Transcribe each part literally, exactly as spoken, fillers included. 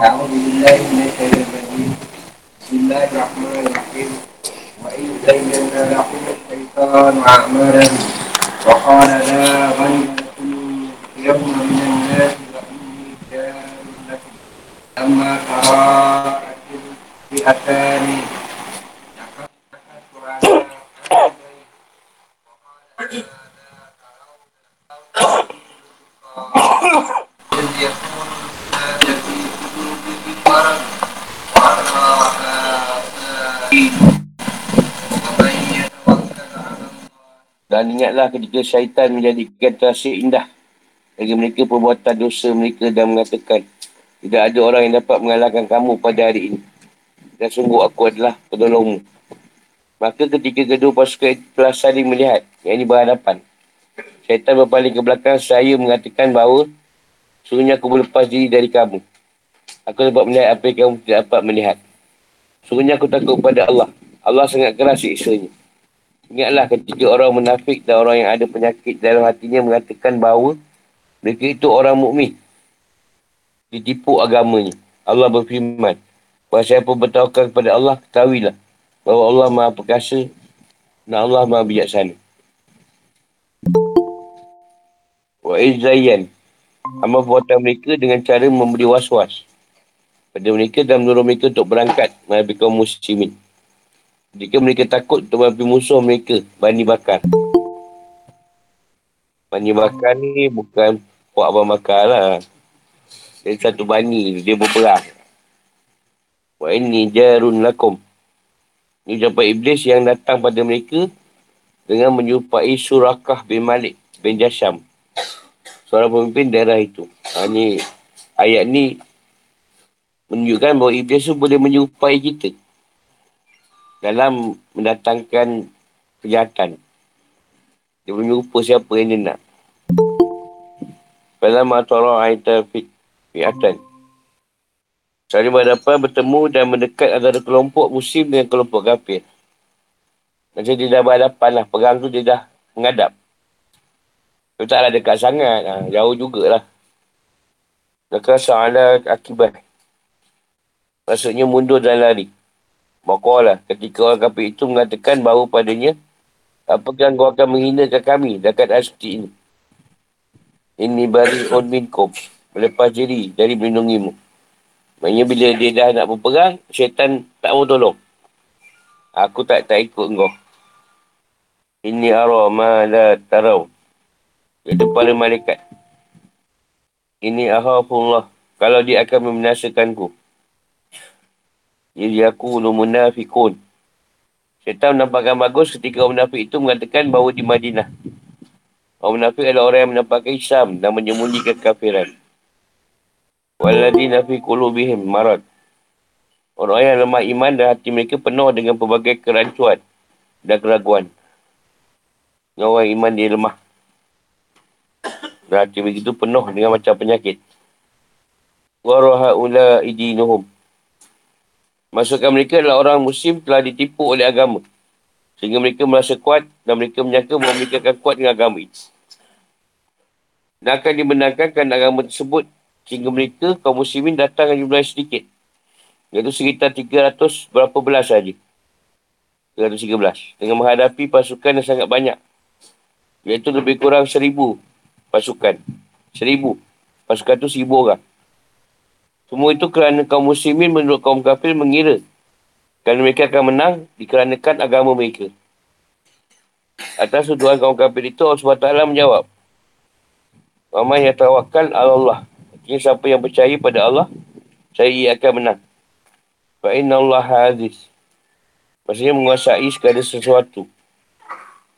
أعوذ بالله من الشيطان الرجيم بسم الله الرحمن الرحيم وإذ زينا لكم الشيطان أعمالكم وقال لا غير لكم اليوم من الناس وإني جار لكم لما تراءت الفئتان تفرقت على أعينهم وقال ماذا ترون Dan ingatlah ketika syaitan menjadikan terasa indah bagi mereka perbuatan dosa mereka dan mengatakan, tidak ada orang yang dapat mengalahkan kamu pada hari ini, dan sungguh aku adalah penolongmu. Maka ketika kedua pasukan telah saling melihat, yang ini berhadapan, syaitan berpaling ke belakang saya mengatakan bahawa sungguhnya aku berlepas diri dari kamu. Aku dapat melihat apa yang kamu tidak dapat melihat. Sungguhnya aku takut kepada Allah. Allah sangat keras siksanya. Ingatlah ketika orang munafik dan orang yang ada penyakit dalam hatinya mengatakan bahawa mereka itu orang mukmin, ditipu agamanya. Allah berfirman, bahawa siapa bertawakal kepada Allah, ketahuilah bahawa Allah Maha Perkasa dan Allah Maha Bijaksana. Wa izzayan, amal perbuatan mereka dengan cara memberi was-was pada mereka dan menurut mereka untuk berangkat menghadapi kaum muslimin. Jika mereka takut untuk menghadapi musuh mereka, Bani Bakar. Bani Bakar ni bukan Puak Abang Bakar lah. Dia satu Bani, dia berperang. Wa inni jarun lakum. Ini ucapan Iblis yang datang pada mereka dengan menyerupai Surāqah bin Mālik bin Ju'sham, seorang pemimpin daerah itu. Ha, ni, ayat ni menunjukkan bahawa Iblis tu boleh menyerupai kita dalam mendatangkan kejahatan. Dia menyerupa siapa yang dia nak. Falamma tara'aita fi'atan, saling berhadapan, bertemu dan mendekat antara kelompok muslim dengan kelompok kafir. Macam dia dah berhadapan lah, perang tu dia dah menghadap. Dia taklah dekat sangat, ha, jauh jugalah. Lakasa ala akibat, maksudnya mundur dan lari. Makalah ketika orang kafir itu mengatakan bahawa padanya, apakah kau akan menghinakan kami dalam keadaan seperti ini? Ini bari'un minkum, berlepas diri dari melindungimu. Maksudnya bila dia dah nak berperang, syaitan tak mau tolong. Aku tak tak ikut kau. Ini ara ma la taraw, iaitu para malaikat. Ini akhafullah, kalau dia akan membinasakanku. Ia aku munafikun. Syaitan menampakkan bagus ketika orang munafik itu mengatakan bahawa di Madinah orang munafik adalah orang yang menampakkan Islam dan menyembunyikan kafiran. Walladina fi qulubihim marad, orang yang lemah iman dan hati mereka penuh dengan pelbagai kerancuan dan keraguan. Orang iman dia lemah dan hati mereka itu penuh dengan macam penyakit. Warahaula idinuhum, maksudkan mereka adalah orang muslim telah ditipu oleh agama sehingga mereka merasa kuat dan mereka menyangka bahawa mereka akan kuat dengan agama itu. Dan akan dibenarkan agama tersebut sehingga mereka kaum muslimin datang dengan jumlah sedikit, iaitu sekitar tiga ratus berapa belas sahaja, tiga ratus tiga belas, dengan menghadapi pasukan yang sangat banyak, iaitu lebih kurang seribu pasukan. Seribu pasukan tu seribu orang. Semua itu kerana kaum muslimin menurut kaum kafir mengira kerana mereka akan menang dikarenakan agama mereka. Atas tuduhan kaum kafir itu, Allah subhanahu wa taala menjawab, wa man yatawakkal 'ala Allah, artinya siapa yang percaya pada Allah, saya akan menang. Fa inna Allaha 'aziz, maksudnya menguasai segala sesuatu.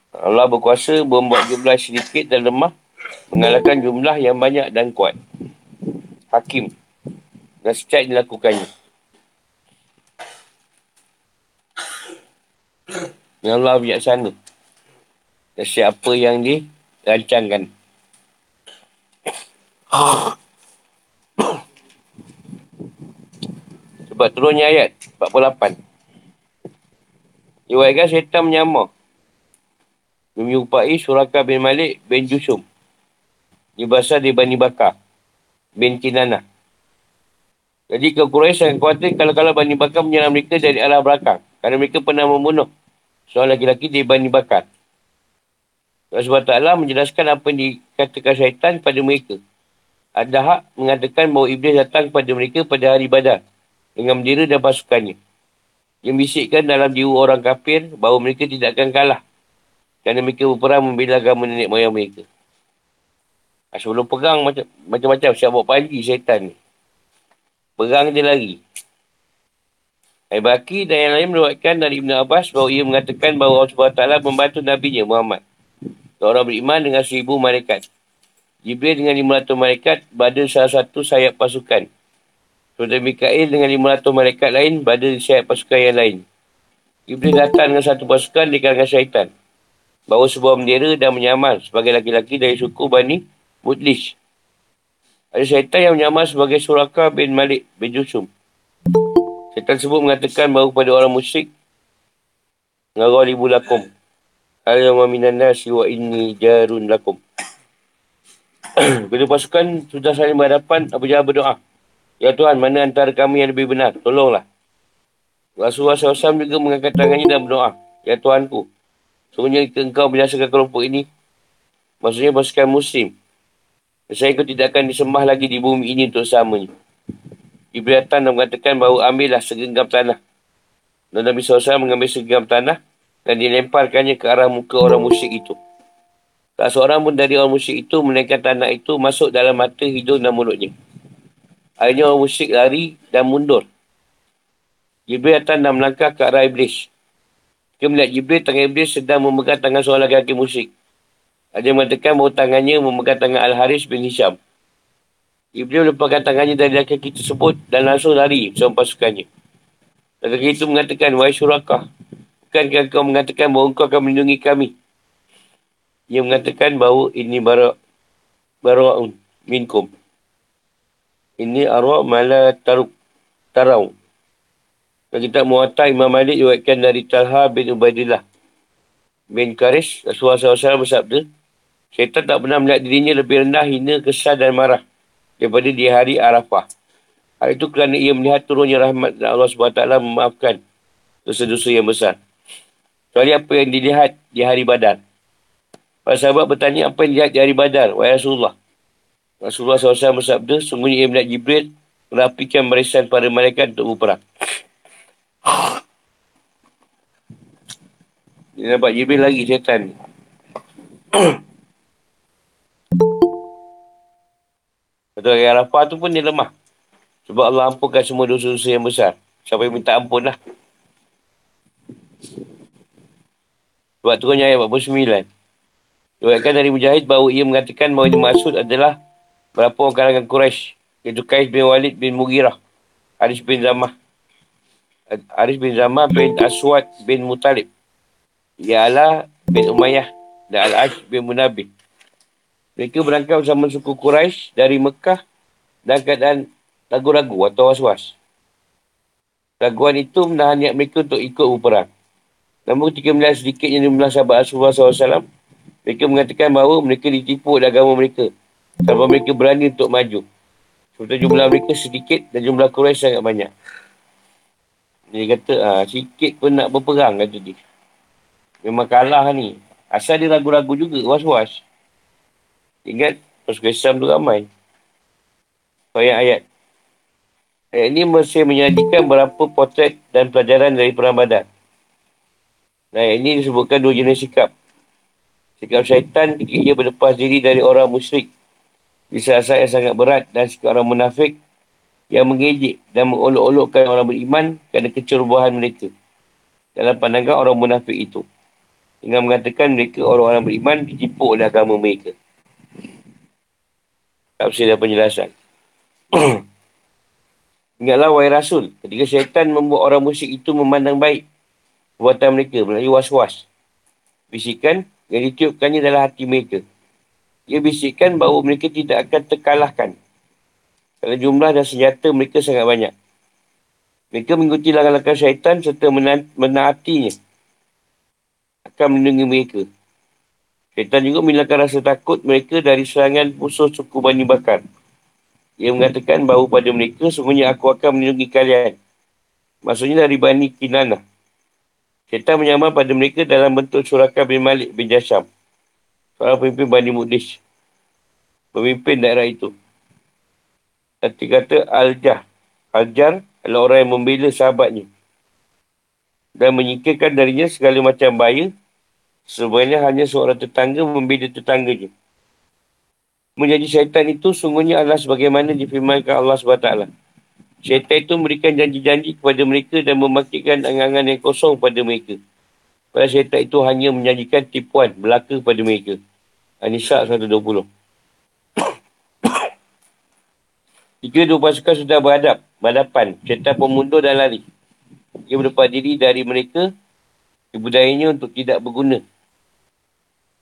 Allah berkuasa membuat jumlah sedikit dan lemah mengalahkan jumlah yang banyak dan kuat. Hakim, dan setiap dilakukannya. Ya Allah bijaksana dan siapa yang dirancangkan. Sebab turunnya ayat empat puluh lapan, diwakilkan syaitan menyamar menyerupai Surāqah bin Mālik bin Ju'sham. Dia berasal dari Bani Bakar bin Kinanah. Jadi ke Quraisy yang kuatir kalau-kalau Bani Bakar menyerang mereka dari arah belakang. Kerana mereka pernah membunuh seorang lelaki dari Bani Bakar. Allah subhanahu wa taala menjelaskan apa yang dikatakan syaitan kepada mereka. Ad-Dahak mengatakan bahawa Iblis datang kepada mereka pada hari Badar dengan bendera dan pasukannya. Dia bisikkan dalam jiwa orang kafir bahawa mereka tidak akan kalah kerana mereka berperang membela agama nenek moyang mereka. Sebelum perang macam, macam-macam siap buat panji syaitan ni. Perang dia lari. Al-Baqi dan yang lain meriwayatkan dari Ibn Abbas bahawa ia mengatakan bahawa Allah subhanahu wa taala membantu Nabi-Nya Muhammad. Orang beriman dengan seribu malaikat. Jibril dengan lima ratus malaikat berada salah satu sayap pasukan. Saudara Mikail dengan lima ratus malaikat lain berada di sayap pasukan yang lain. Jibril datang dengan satu pasukan di kalangan syaitan. Bawa sebuah bendera dan menyamar sebagai laki-laki dari suku Bani Mutlis. Ada syaitan yang menyamar sebagai Surāqah bin Mālik bin Ju'sham. Syaitan tersebut mengatakan bahawa kepada orang musyrik ngara libu lakum. Al-yawma minan nasi wa inni jarun lakum. Bila pasukan sudah saling berhadapan, Abu Jahal berdoa, "Ya Tuhan, mana antara kami yang lebih benar? Tolonglah." Rasulullah sallallahu alaihi wasallam juga mengangkat tangannya dan berdoa, "Ya Tuhanku, sungguhnya engkau binasakan kelompok ini." Maksudnya pasukan muslim. Saya kau tidak akan disembah lagi di bumi ini untuk selamanya. Ibrahim dan mengatakan bahawa ambillah segenggam tanah. Dan Nabi sallallahu alaihi wasallam mengambil segenggam tanah dan dilemparkannya ke arah muka orang musyrik itu. Tak seorang pun dari orang musyrik itu menaikkan tanah itu masuk dalam mata, hidung dan mulutnya. Akhirnya orang musyrik lari dan mundur. Jibril datang dan melangkah ke arah Iblis. Dia melihat Jibril, tangan Iblis sedang memegang tangan seorang lelaki musyrik. Ada yang mengatakan bahawa tangannya memegang tangan Al-Harith bin Hisham. Jibril melepaskan tangannya dari lelaki tersebut dan langsung lari bersama pasukannya. Lelaki itu mengatakan, "Wahai Surāqah, bukankah kau mengatakan bahawa engkau akan melindungi kami?" Ia mengatakan bahawa ini bara bara'un minkum. Ini arwa' mala taruk tarau. Kalau kita muatta Imam Malik diwakilkan dari Talha bin Ubaidillah bin Karis. Rasulullah sallallahu alaihi wasallam bersabda, syaitan tak pernah melihat dirinya lebih rendah, hina, kesal dan marah daripada di hari Arafah. Hari itu kerana ia melihat turunnya rahmat dan Allah subhanahu wa taala memaafkan dosa-dosa yang besar. Kecuali apa yang dilihat di hari Badar. Para sahabat bertanya, apa yang dilihat di hari Badar, wahai Rasulullah? Rasulullah sallallahu alaihi wasallam bersabda, sungguhnya ia melihat Jibril merapikan barisan para malaikat untuk berperang. Dia nampak Jibril lagi setan. Betul, hari Arafah tu pun dia lemah. Sebab Allah ampunkan semua dosa-dosa yang besar. Siapa yang minta ampun lah. Sebab turunnya ayat empat puluh sembilan. Diriwayatkan dari Mujahid bahawa ia mengatakan bahawa yang maksud adalah berapa orang kalangan Quraisy, iaitu Qais bin Walid bin Mughirah, Harits bin Zam'ah, Harits bin Zam'ah bin Aswad bin Muttalib, Ya'la bin Umayyah dan Al-Ash bin Munabbih. Mereka berangkat bersama suku Quraisy dari Mekah dalam keadaan ragu-ragu atau was-was. Raguan itu menahan niat mereka untuk ikut berperang. Namun ketika melihat sedikitnya jumlah sahabat Rasulullah sallallahu alaihi wasallam, mereka mengatakan bahawa mereka ditipu oleh agama mereka sebab mereka berani untuk maju. Sementara jumlah mereka sedikit dan jumlah Quraisy sangat banyak. Dia kata, ah, sikit pun nak berperang, kata dia. Memang kalah ni. Asal dia ragu-ragu juga, was-was. Ingat, pasukan Islam tu ramai. Banyak ayat. Ayat ini masih menyajikan berapa potret dan pelajaran dari Perang Badar. Nah, ini disebutkan dua jenis sikap. Sikap syaitan ketika ia berlepas diri dari orang musyrik di saat-saat yang sangat berat, dan sikap orang munafik yang mengejek dan mengolok-olokkan orang beriman kerana kecerobohan mereka dalam pandangan orang munafik itu. Dengan mengatakan mereka orang-orang beriman ditipu oleh agama mereka. Tak usah ada penjelasan. Ingatlah wahai Rasul, ketika syaitan membuat orang musyrik itu memandang baik perbuatan mereka melalui was-was. Bisikan yang ditiupkannya dalam hati mereka. Ia bisikkan bahawa mereka tidak akan terkalahkan kerana jumlah dan senjata mereka sangat banyak. Mereka mengikuti langkah-langkah syaitan serta mena- menaatinya akan melindungi mereka. Syaitan juga menghilangkan rasa takut mereka dari serangan musuh suku Bani Bakar. Ia mengatakan bahawa pada mereka, sungguhnya aku akan melindungi kalian. Maksudnya dari Bani Kinanah. Syaitan menyamar pada mereka dalam bentuk Surāqah bin Mālik bin Ju'sham, seorang pemimpin Bani Mutlis, pemimpin daerah itu. Dan dikata Al-Jah. Al-Jar adalah orang yang membela sahabatnya dan menyingkirkan darinya segala macam bahaya. Sebenarnya hanya seorang tetangga membela tetangganya. Menjadi syaitan itu sungguhnya adalah sebagaimana difirmankan Allah subhanahu wa taala. Syaitan itu memberikan janji-janji kepada mereka dan memakaikan angan-angan yang kosong pada mereka. Padahal syaitan itu hanya menjanjikan tipuan belaka kepada mereka. An-Nisa seratus dua puluh. Jika dua pasukan sudah berhadap, berhadapan, syaitan pun mundur dan lari. Ia berlepas diri dari mereka, dibudayanya untuk tidak berguna.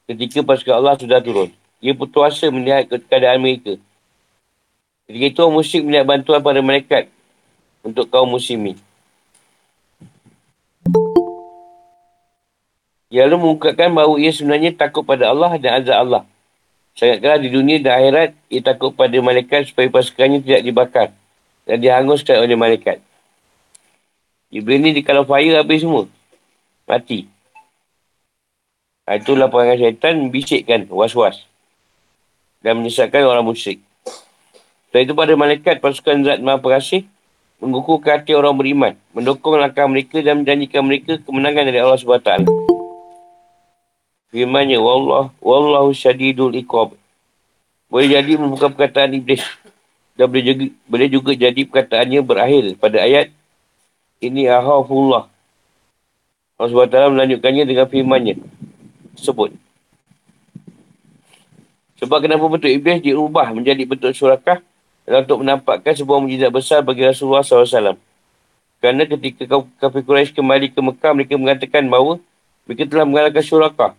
Ketika pasukan Allah sudah turun, ia putuasa melihat keadaan mereka. Ketika itu, orang musyrik melihat bantuan pada malaikat untuk kaum muslimin. Ia lalu mengungkapkan bahawa ia sebenarnya takut pada Allah dan azab Allah. Sangatlah di dunia dan akhirat, ia takut pada malaikat supaya pasukannya tidak dibakar dan dihanguskan oleh malaikat. Iblis ni dikalau fire habis semua. Mati. Itulah perangai syaitan membisikkan was-was dan menyesatkan orang musyrik. Setelah itu pada malaikat pasukan zat maha pengasih mengukuh ke hati orang beriman, mendukung langkah mereka dan menjanjikan mereka kemenangan dari Allah subhanahu wa taala. Firmannya, Wallah, Wallahu syadidul iqab. Boleh jadi membuka perkataan Iblis dan boleh juga, boleh juga jadi perkataannya berakhir pada ayat ini ahafullah. Allah subhanahu wa taala melanjutkannya dengan firmannya sebut. Sebab kenapa bentuk Iblis diubah menjadi bentuk Surāqah adalah untuk menampakkan sebuah mujizat besar bagi Rasulullah sallallahu alaihi wasallam. Kerana ketika kafir Quraisy kembali ke Mekah, mereka mengatakan bahawa mereka telah mengalahkan Surāqah.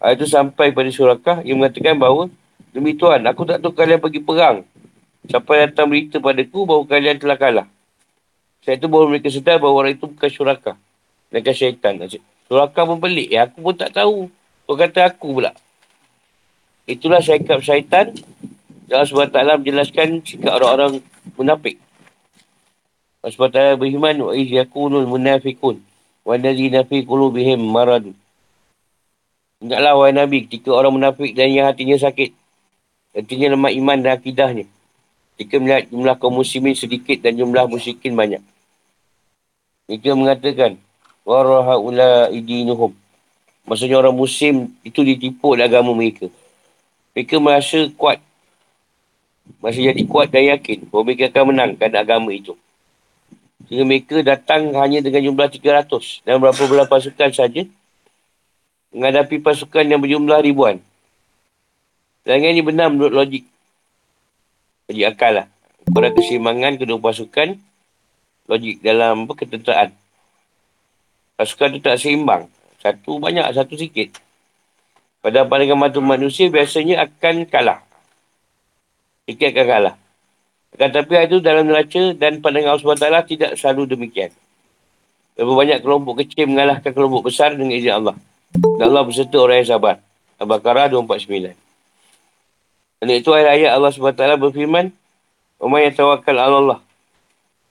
Hal itu sampai pada Surāqah, ia mengatakan bahawa, demi Tuhan, aku tak tahu kalian pergi perang sampai datang berita padaku bahawa kalian telah kalah. Setelah itu baru mereka sedar bahawa orang itu bukan Surāqah, mereka syaitan. Surāqah pun pelik, ya aku pun tak tahu. Kau kata aku pula. Itulah sikap syaitan. Allah subhanahu wa taala menjelaskan sikap orang-orang munafik. Allah subhanahu wa taala berfirman, wa iz yakunul munafiqun wa allazina fi qulubihim marad. Ingatlah wahai Nabi ketika orang munafik dan yang hatinya sakit, hatinya lemah iman dan akidahnya, ketika melihat jumlah kaum muslimin sedikit dan jumlah musyrikin banyak. Mereka mengatakan, wa rahaula idinuhum. Maksudnya orang muslim itu ditipu oleh agama mereka. Mereka merasa kuat. Merasa jadi kuat dan yakin bahawa mereka akan menangkan agama itu. Sehingga mereka datang hanya dengan jumlah tiga ratus dan berapa belah pasukan saja menghadapi pasukan yang berjumlah ribuan. Dan ini benar menurut logik. Logik akal lah. Kurang keseimbangan kedua pasukan. Logik dalam ketenteraan. Pasukan itu tak seimbang. Satu banyak, satu sikit. Pada pandangan mata manusia, biasanya akan kalah. Sikit akan kalah. Akan tapi itu dalam neraca dan pandangan Allah subhanahu wa taala tidak selalu demikian. Berapa banyak kelompok kecil mengalahkan kelompok besar dengan izin Allah. Dan Allah berserta orang yang sabar. Al-Baqarah dua ratus empat puluh sembilan. Dan itu ayat-ayat Allah subhanahu wa taala berfirman, Umar yang tawakal Allah.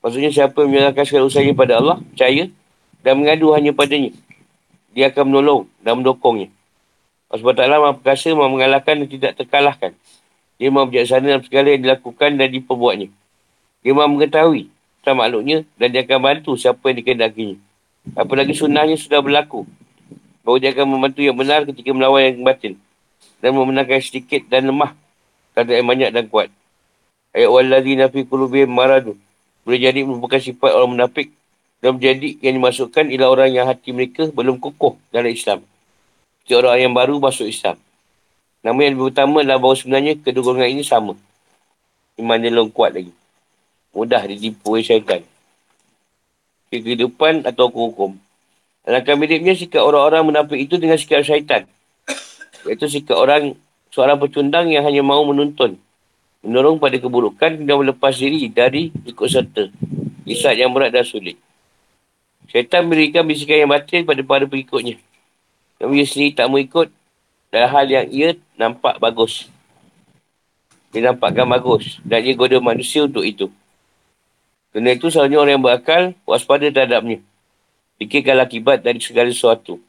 Maksudnya siapa yang menyerahkan segala usahanya pada Allah, percaya dan mengadu hanya padanya. Dia akan menolong dan mendukungnya. Allah subhanahu wa taala maha perkasa, maha mengalahkan dan tidak terkalahkan. Dia maha bijaksana dalam segala yang dilakukan dan diperbuatnya. Dia maha mengetahui tentang makhluknya dan dia akan bantu siapa yang dikehendakinya. Apalagi sunnahnya sudah berlaku. Bahawa dia akan membantu yang benar ketika melawan yang batil. Dan memenangkan sedikit dan lemah. Kadang yang banyak dan kuat. Ayat wallazina fi qulubihim maradu. Boleh jadi merupakan sifat orang munafik. Dan menjadi yang dimasukkan ialah orang yang hati mereka belum kukuh dalam Islam. Jadi orang yang baru masuk Islam. Nama yang lebih utama adalah bahawa sebenarnya kedua golongan ini sama. Iman dia belum kuat lagi. Mudah ditipu oleh syaitan. Kehidupan atau hukum. Alangkah miripnya sikap orang-orang munafik itu dengan sikap syaitan. Iaitu sikap orang seorang pecundang yang hanya mahu menuntun. Menolong pada keburukan hingga melepas diri dari ikut serta. Kisah yang berat dan sulit. Syaitan memberikan bisikan yang batin pada para pengikutnya. Namun ia sendiri tak mau ikut dalam hal yang ia nampak bagus. dia nampakkan bagus dan dia goda manusia untuk itu. Kerana itu seharusnya orang yang berakal waspada terhadapnya. Fikirkan akibat dari segala sesuatu.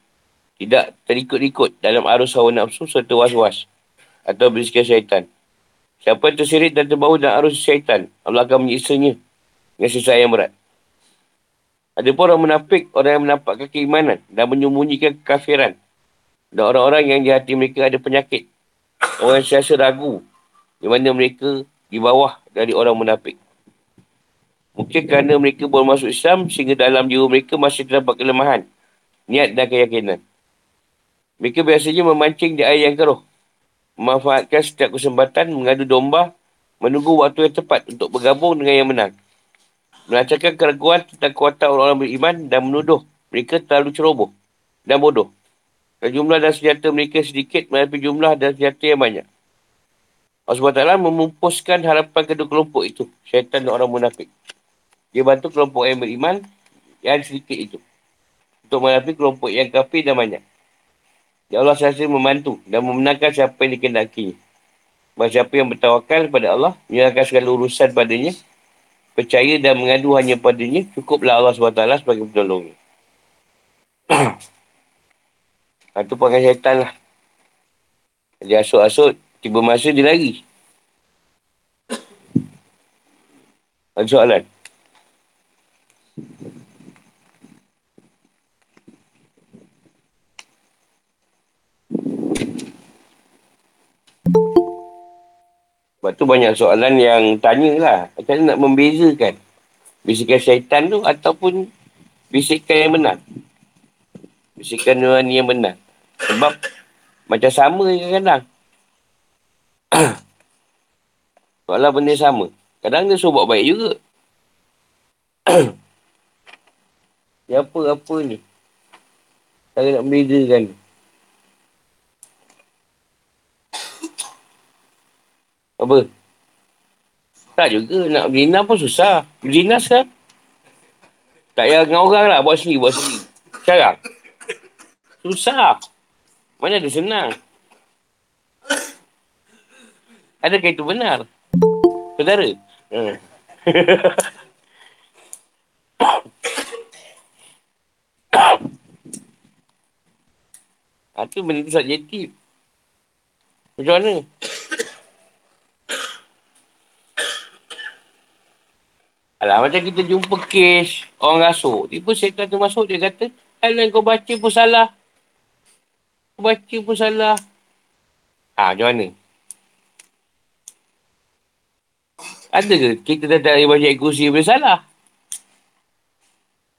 Tidak terikut-ikut dalam arus hawa nafsu serta was-was atau bisikan syaitan. Siapa yang tersirit dan terbawa dalam arus syaitan, Allah akan menyiksanya dengan siksa yang berat. Ada pun orang munafik, orang yang menampakkan keimanan dan menyembunyikan kekafiran. Dan orang-orang yang di hati mereka ada penyakit. Orang yang sentiasa ragu di mana mereka di bawah dari orang munafik. Mungkin kerana mereka baru masuk Islam sehingga dalam jiwa mereka masih terdapat kelemahan, niat dan keyakinan. Mereka biasanya memancing di air yang keruh, memanfaatkan setiap kesempatan, mengadu domba, menunggu waktu yang tepat untuk bergabung dengan yang menang. Melancarkan keraguan tentang kekuatan orang-orang beriman dan menuduh mereka terlalu ceroboh dan bodoh. Dan jumlah dan senjata mereka sedikit melainkan jumlah dan senjata yang banyak. Allah subhanahu wa taala memumpuskan harapan kedua kelompok itu, syaitan dan orang munafik. Dia bantu kelompok yang beriman yang sedikit itu untuk menghadapi kelompok yang kafir dan banyak. Ya Allah selalu membantu dan memenangkan siapa yang dikehendakinya. Bahawa siapa yang bertawakal kepada Allah, menyerahkan segala urusan padanya, percaya dan mengadu hanya padanya, cukuplah Allah subhanahu wa taala sebagai penolongnya. Itu pakai syaitan lah. Dia asut-asut, tiba masa dia lari. Ada soalan? Sebab tu banyak soalan yang tanyalah. Macam mana nak membezakan bisikan syaitan tu ataupun bisikan yang benar. Bisikan nurani yang benar. Sebab macam sama kadang-kadang. Soalan benda sama. Kadang dia suruh buat baik juga. Dia apa-apa ni. Cara nak membezakan ni. Apa? Tak juga. Nak berzina pun susah. Berzina sekarang. Tak payah dengan orang lah. Buat sendiri, buat sendiri. Sekarang. Susah. Mana ada senang. Adakah itu benar? Saudara? Hmm. Itu benda tu subjektif. Macam mana? Alah, macam kita jumpa kes orang rasuk. Tiba syaitan tu masuk, dia kata, alah kau baca pun salah. Kau baca pun salah. Ha, macam mana? Ada ke kita datang dari baca kursi boleh salah?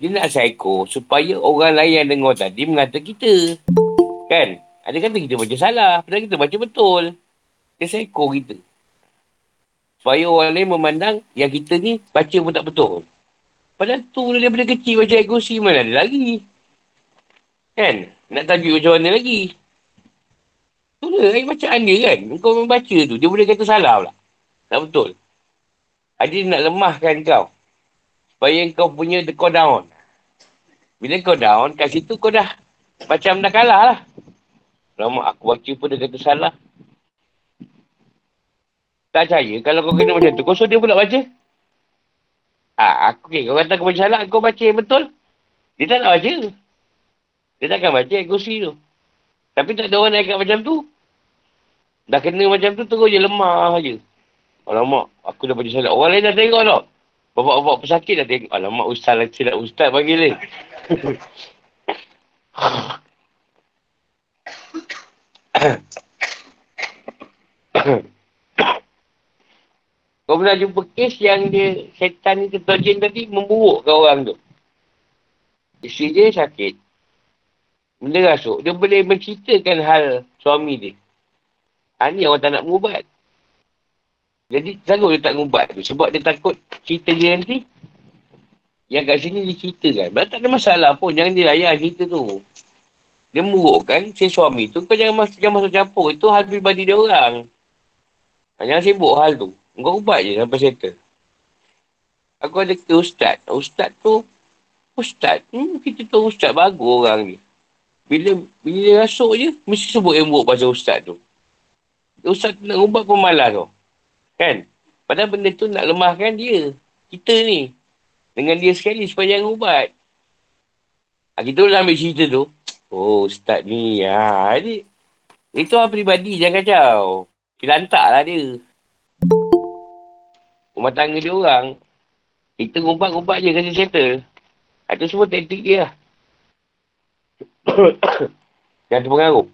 Dia nak psycho supaya orang lain yang dengar tadi mengata kita. Kan? Ada kata kita baca salah. Padahal kita baca betul. Dia psycho kita. Supaya orang lain memandang yang kita ni baca pun tak betul. Padahal tu daripada kecil baca ayat kursi mana ada lagi. Kan? Nak tajwid macam mana lagi. Tu lah ayat bacaan dia kan. Kau membaca tu. Dia boleh kata salah pula. Tak betul. Dia nak lemahkan kau. Supaya kau punya kau down. Bila kau down kat situ kau dah macam dah kalah lah. Lama aku baca pun dia kata salah. Tak percaya. Kalau kau kena macam tu, kau suruh dia pula baca. Ah, aku okay. Kau kata kau baca salah, kau baca betul. Dia tak nak baca. Dia takkan baca ayat kursi tu. Tapi tak ada orang nak ikat macam tu. Dah kena macam tu, terus je lemah je. Alamak, aku dah baca salah. Orang lain dah tengok tau. Bapak-bapak pesakit dah tengok. Alamak, ustaz lah. Silap ustaz panggil dia. Kau pernah jumpa kes yang dia, syaitan ni ketua jin tadi, memburukkan orang tu. Isteri dia sakit. Benda rasuk. Dia boleh menceritakan hal suami dia. Ha, ni orang tak nak mengubat. Jadi, sanggup dia tak mengubat tu. Sebab dia takut cerita dia nanti, yang kat sini dia ceritakan. Malah tak ada masalah pun. Jangan dia layak cerita tu. Dia memburukkan si suami tu. Kau jangan masuk, jangan masuk campur. Itu hal pribadi dia orang. Jangan sibuk hal tu. Kau ubat je sampai settle. Aku ada ke ustaz. Ustaz tu, ustaz, hmm, kita tahu ustaz bagus orang ni. Bila bila dia rasuk je, mesti sebut embuk pasal ustaz tu. Ustaz tu nak ubat pun malas tau. Kan? Padahal benda tu nak lemahkan dia. Kita ni. Dengan dia sekali supaya jangan ubat. Ha, kita boleh ambil cerita tu. Oh, ustaz ni. Ha, ni. Itu orang peribadi. Jangan kacau. Kita hantarlah dia. Rumah tangga dia orang. Kita ubat-ubat je kasi settle. Itu semua taktik dia lah. Yang terpengaruh.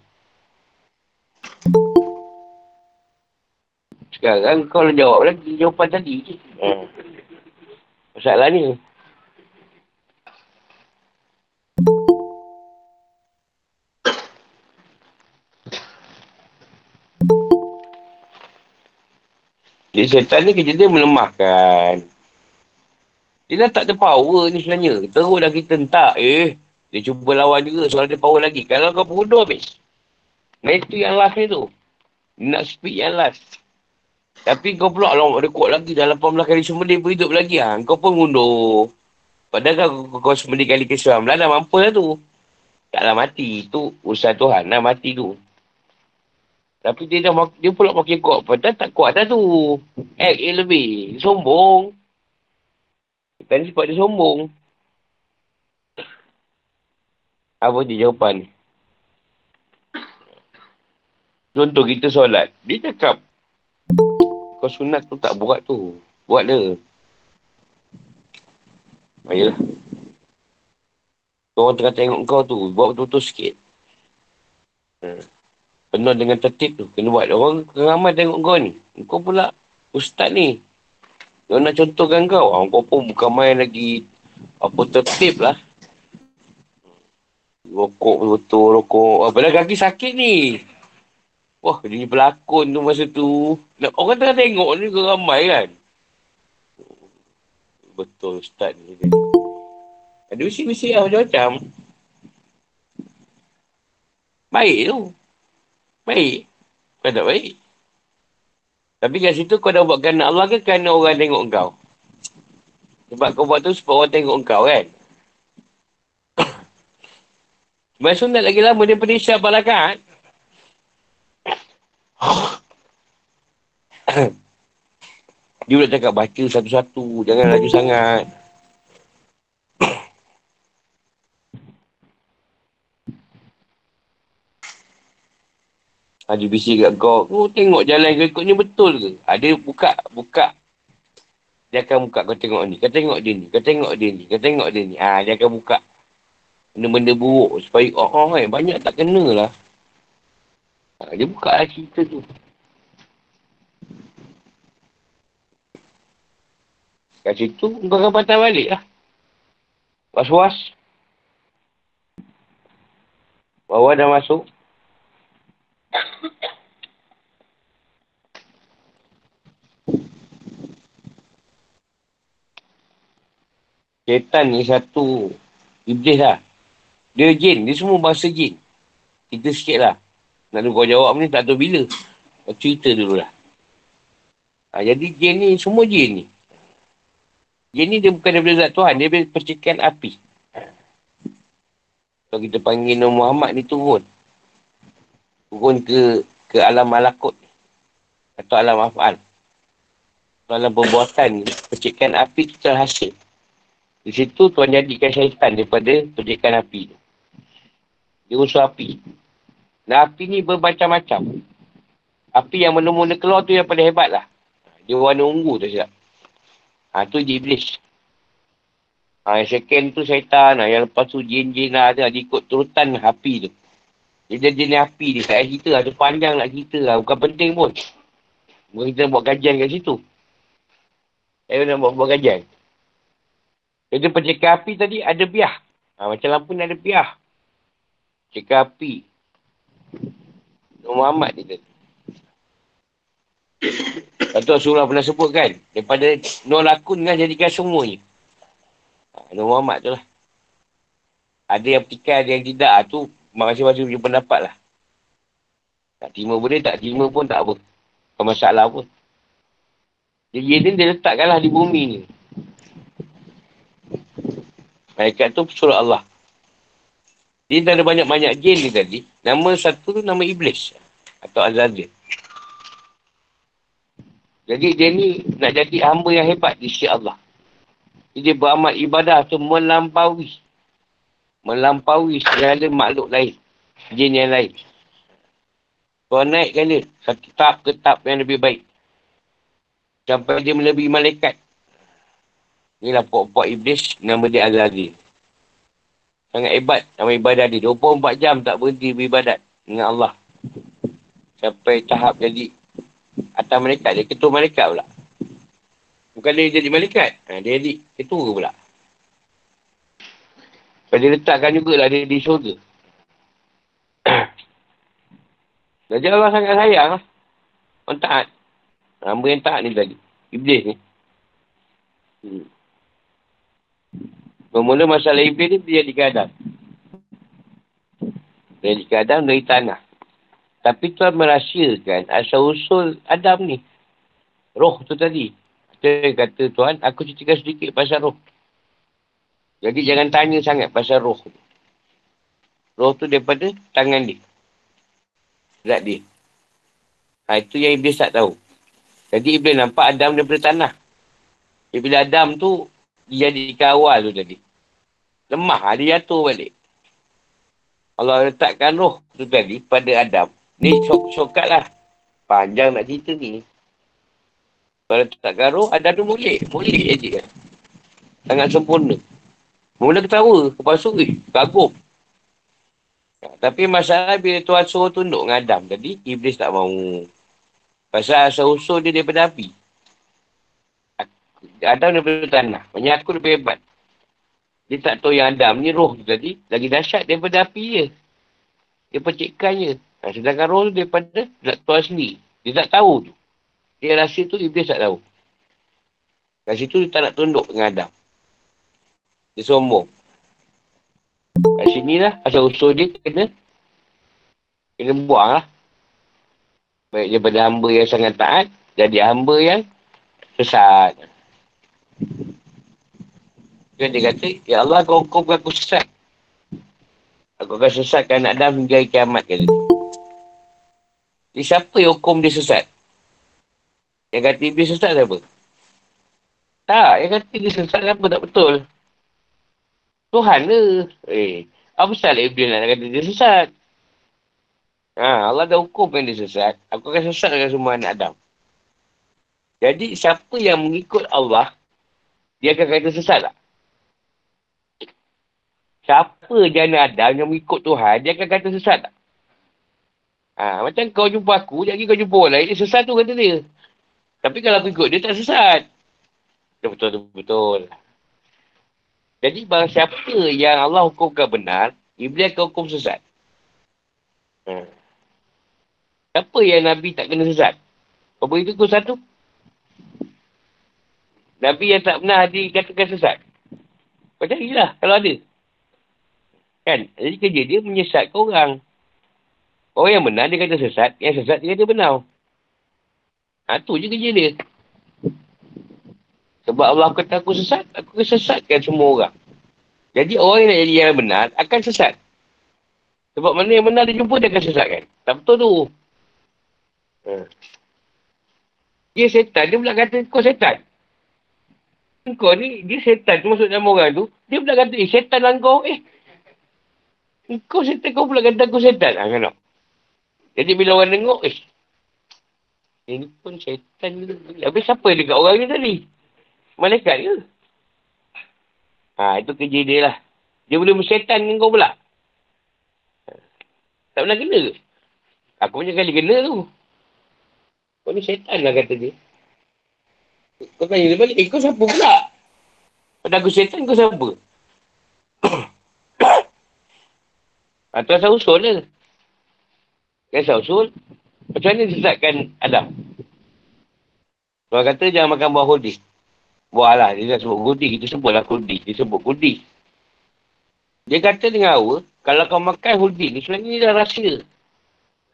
Sekarang kau dah jawab lagi jawapan tadi. Hmm. Masalah ni. Jadi setan ni kerja dia melemahkan. Dia dah tak ada power ni sebenarnya. Terus dah kita hentak. Eh, dia cuba lawan juga. Soal dia power lagi. Kalau kau perudur habis. Nah itu yang last ni tu. Dia nak speed yang last. Tapi kau pula lompat rekod lagi dah lapan belas kali sembelih pun hidup lagi lah. Kau pun mundur. Padahal kau, kau sembelih kali kesuam lah dah mampu lah tu. Taklah mati. Itu usaha Tuhan lah mati tu. Tapi dia dah dia pula pakai kuat. Padahal tak kuat dah tu. Eh, eh lebih. Sombong. Tadi sebab dia sombong. Apa dia jawapan ni? Contoh kita solat. Dia cakap. Kau sunat tu tak buat tu. Buat dia. Baiklah. Kau orang tengah tengok kau tu. Buat betul-betul sikit. Hmm. Penuh dengan tertib tu. Kena buat. Orang ramai tengok kau ni. Kau pula ustaz ni. Dia nak contohkan kau. Ah, kau pun bukan main lagi. Apa tertib lah. Rokok betul-betul. Rokok. Ah, padahal kaki sakit ni. Wah, dia berlakon tu masa tu. Orang tengah tengok ni ke ramai kan? Betul ustaz ni. Ada bisik-bisik lah macam-macam. Baik tu. Baik. Kau tak baik. Tapi kat situ kau dah buat kerana Allah ke kerana orang tengok kau? Sebab kau buat tu sebab orang tengok kau kan? Sebab sunat lagi lama daripada isyak balakat. Dia pula cakap baca satu-satu. Jangan laju sangat. Ada bisik kat kau. Kau tengok jalan kau ikut ni betul ke? Ada buka, buka. Dia akan buka kau tengok ni. Kau tengok dia ni. Kau tengok dia ni. Kau tengok dia ni. Ha, dia akan buka. Benda-benda buruk. Supaya oh, oh eh, banyak tak kenalah. Dia buka lah cerita tu. Kat situ, kau akan patah balik lah. Was-was. Bawah dah masuk. Setan ni satu. Iblis lah. Dia jin. Dia semua bahasa jin. Kita sikit lah. Nak kau jawab ni tak tahu bila. Kau cerita dululah. Ha, jadi jin ni, semua jin ni. Jin ni dia bukan daripada zat Tuhan. Dia daripada percikan api. Kalau kita panggil Nabi Muhammad ni turun. Turun ke ke alam malakut. Atau alam af'al. Atau alam perbuatan ni. Percikan api tu terhasil. Di situ Tuhan jadikan syaitan daripada percikan api tu. Dia usul api. Dan api ni bermacam-macam. Api yang mula-mula keluar tu yang paling hebat lah. Dia warna ungu tu silap. Ha, tu je iblis. Ha, yang second tu syaitan lah. Yang lepas tu jin-jin lah. Dia ikut turutan api tu. Dia jenis api dia. Tak cerita lah. Dia panjang nak cerita lah. Bukan penting pun. Bukan kita nak buat kajian kat situ. Saya nak buat, buat kajian. Jadi pencekan api tadi ada biah. Ha, macam lampu ni ada biah. Pencekan api. Muhammad dia tadi. Lepas surah pernah sebut kan. Daripada nol lakun dengan jadikan semuanya. Nur Muhammad tu lah. Ada yang petikai, ada yang tidak. Itu masing-masing punya pendapat lah. Tak terima boleh, tak terima pun tak apa. Tak masalah pun. Dia ni dia letakkan lah di bumi ni. Malaikat tu suruh Allah. Dia ada banyak-banyak jin ni tadi. Nama satu tu nama Iblis. Atau Azazil. Jadi dia ni nak jadi hamba yang hebat di sisi Allah. Dia beramal ibadah tu melampaui. Melampaui segala makhluk lain. Jin yang lain. Tuhan naikkan dia satu tahap ke tahap yang lebih baik. Sampai dia melebihi malaikat. Inilah pokok-pokok iblis. Nama dia Al-Azim. Sangat hebat nama ibadah dia. dua puluh empat jam tak berhenti beribadat dengan Allah. Sampai tahap jadi atas malaikat. Dia ketua malaikat pula. Bukan dia jadi malaikat. Ha, dia jadi ketua pula. Lepas dia letakkan jugalah dia di syurga. Jadi Allah sangat sayang lah. Orang taat. Hamba yang taat ni tadi. Iblis ni. Hmm. Bermula masalah iblis ni, dia jadi ke Adam. Dia jadi ke Adam dari tanah. Tapi Tuhan merahsiakan asal-usul Adam ni. Roh tu tadi. Dia kata, Tuhan, aku ceritakan sedikit pasal roh. Jadi jangan tanya sangat pasal roh. Roh tu daripada tangan dia. Zat dia. Ha, itu yang iblis tak tahu. Jadi iblis nampak Adam daripada tanah. Jadi bila Adam tu, dia jadikan awal tu tadi. Lemah, dia jatuh balik. Allah letakkan roh tu tadi pada Adam. Ni syok-syokat lah. Panjang nak cerita ni. Kalau letakkan roh, Adam tu mulik. Mulik jadi kan. Sangat sempurna. Mula ketawa, lepas tu, eh, kagum. Ya, tapi masalah bila Tuhan suruh tunduk dengan Adam tadi, iblis tak mahu. Pasal asal-usul dia daripada api. Adam daripada tanah. Maksudnya aku lebih hebat. Dia tak tahu yang Adam ni roh tu tadi. Lagi dahsyat daripada api dia. Dia percikkannya. Nah, sedangkan roh tu daripada Tuhan sendiri. Dia tak tahu tu. Dia rahsia tu iblis tak tahu. Kat situ dia tak nak tunduk dengan Adam. Dia sombong. Kat sini lah. Asal-usul dia kena. Kena buang lah. Baik daripada hamba yang sangat taat. Jadi hamba yang sesat. Dia kata, Ya Allah, kau hukumkan aku sesat. Aku akan sesatkan Adam hingga kiamat, kata dia. Jadi siapa yang hukum dia sesat? Yang kata iblis sesat siapa? Tak, yang kata dia sesat siapa tak betul? Tuhan ke? Eh, apa salah iblis nak kata dia sesat? Ha, Allah dah hukumkan dia sesat. Aku akan sesatkan semua anak Adam. Jadi siapa yang mengikut Allah, dia akan kata sesat tak? Siapa jana Adam yang mengikut Tuhan, dia akan kata sesat tak? Ha, macam kau jumpa aku, lagi kau jumpa orang lain, dia sesat tu kata dia. Tapi kalau aku ikut, dia tak sesat. Betul-betul. Jadi barang siapa yang Allah hukumkan benar, iblis akan hukum sesat. Ha. Siapa yang Nabi tak kena sesat? Kau beritahu kau satu? Nabi yang tak pernah dikatakan sesat. Kau carilah kalau ada. Kan? Jadi kerja dia menyesatkan orang. Orang yang benar dia kata sesat. Yang sesat dia kata benar. Ha, tu je kerja dia. Sebab Allah kata aku sesat, aku kesesatkan semua orang. Jadi orang yang nak jadi yang benar akan sesat. Sebab mana yang benar dia jumpa dia akan sesatkan. Tak betul tu. Ha. Dia setan. Dia pula kata kau setan. Engkau ni, dia setan tu masuk nama orang tu. Dia pula kata, eh setan lah kau. Eh, engkau setan, kau pula kata aku setan. Ha, kan tak? Jadi bila orang tengok, eh, ini pun setan tu. Habis siapa yang dekat orang ni tadi? Malaikat ke? Ha, itu kerja dia lah. Dia boleh bersetan dengan kau pula. Tak pernah kena ke? Aku punya kali kena tu. Kau ni setan lah kata dia. Kau tanya dia balik, eh kau siapa pula? Pada aku setan kau siapa? Atau asal usul lah. Asal usul. Macam mana disesatkan Adam? Orang kata jangan makan buah kudi. Buah lah, dia tak sebut kudi. Kita sebutlah kudi. Dia sebut kudi. Dia kata dengan awal, kalau kau makan kudi ni, sebenarnya ni dah rahsia.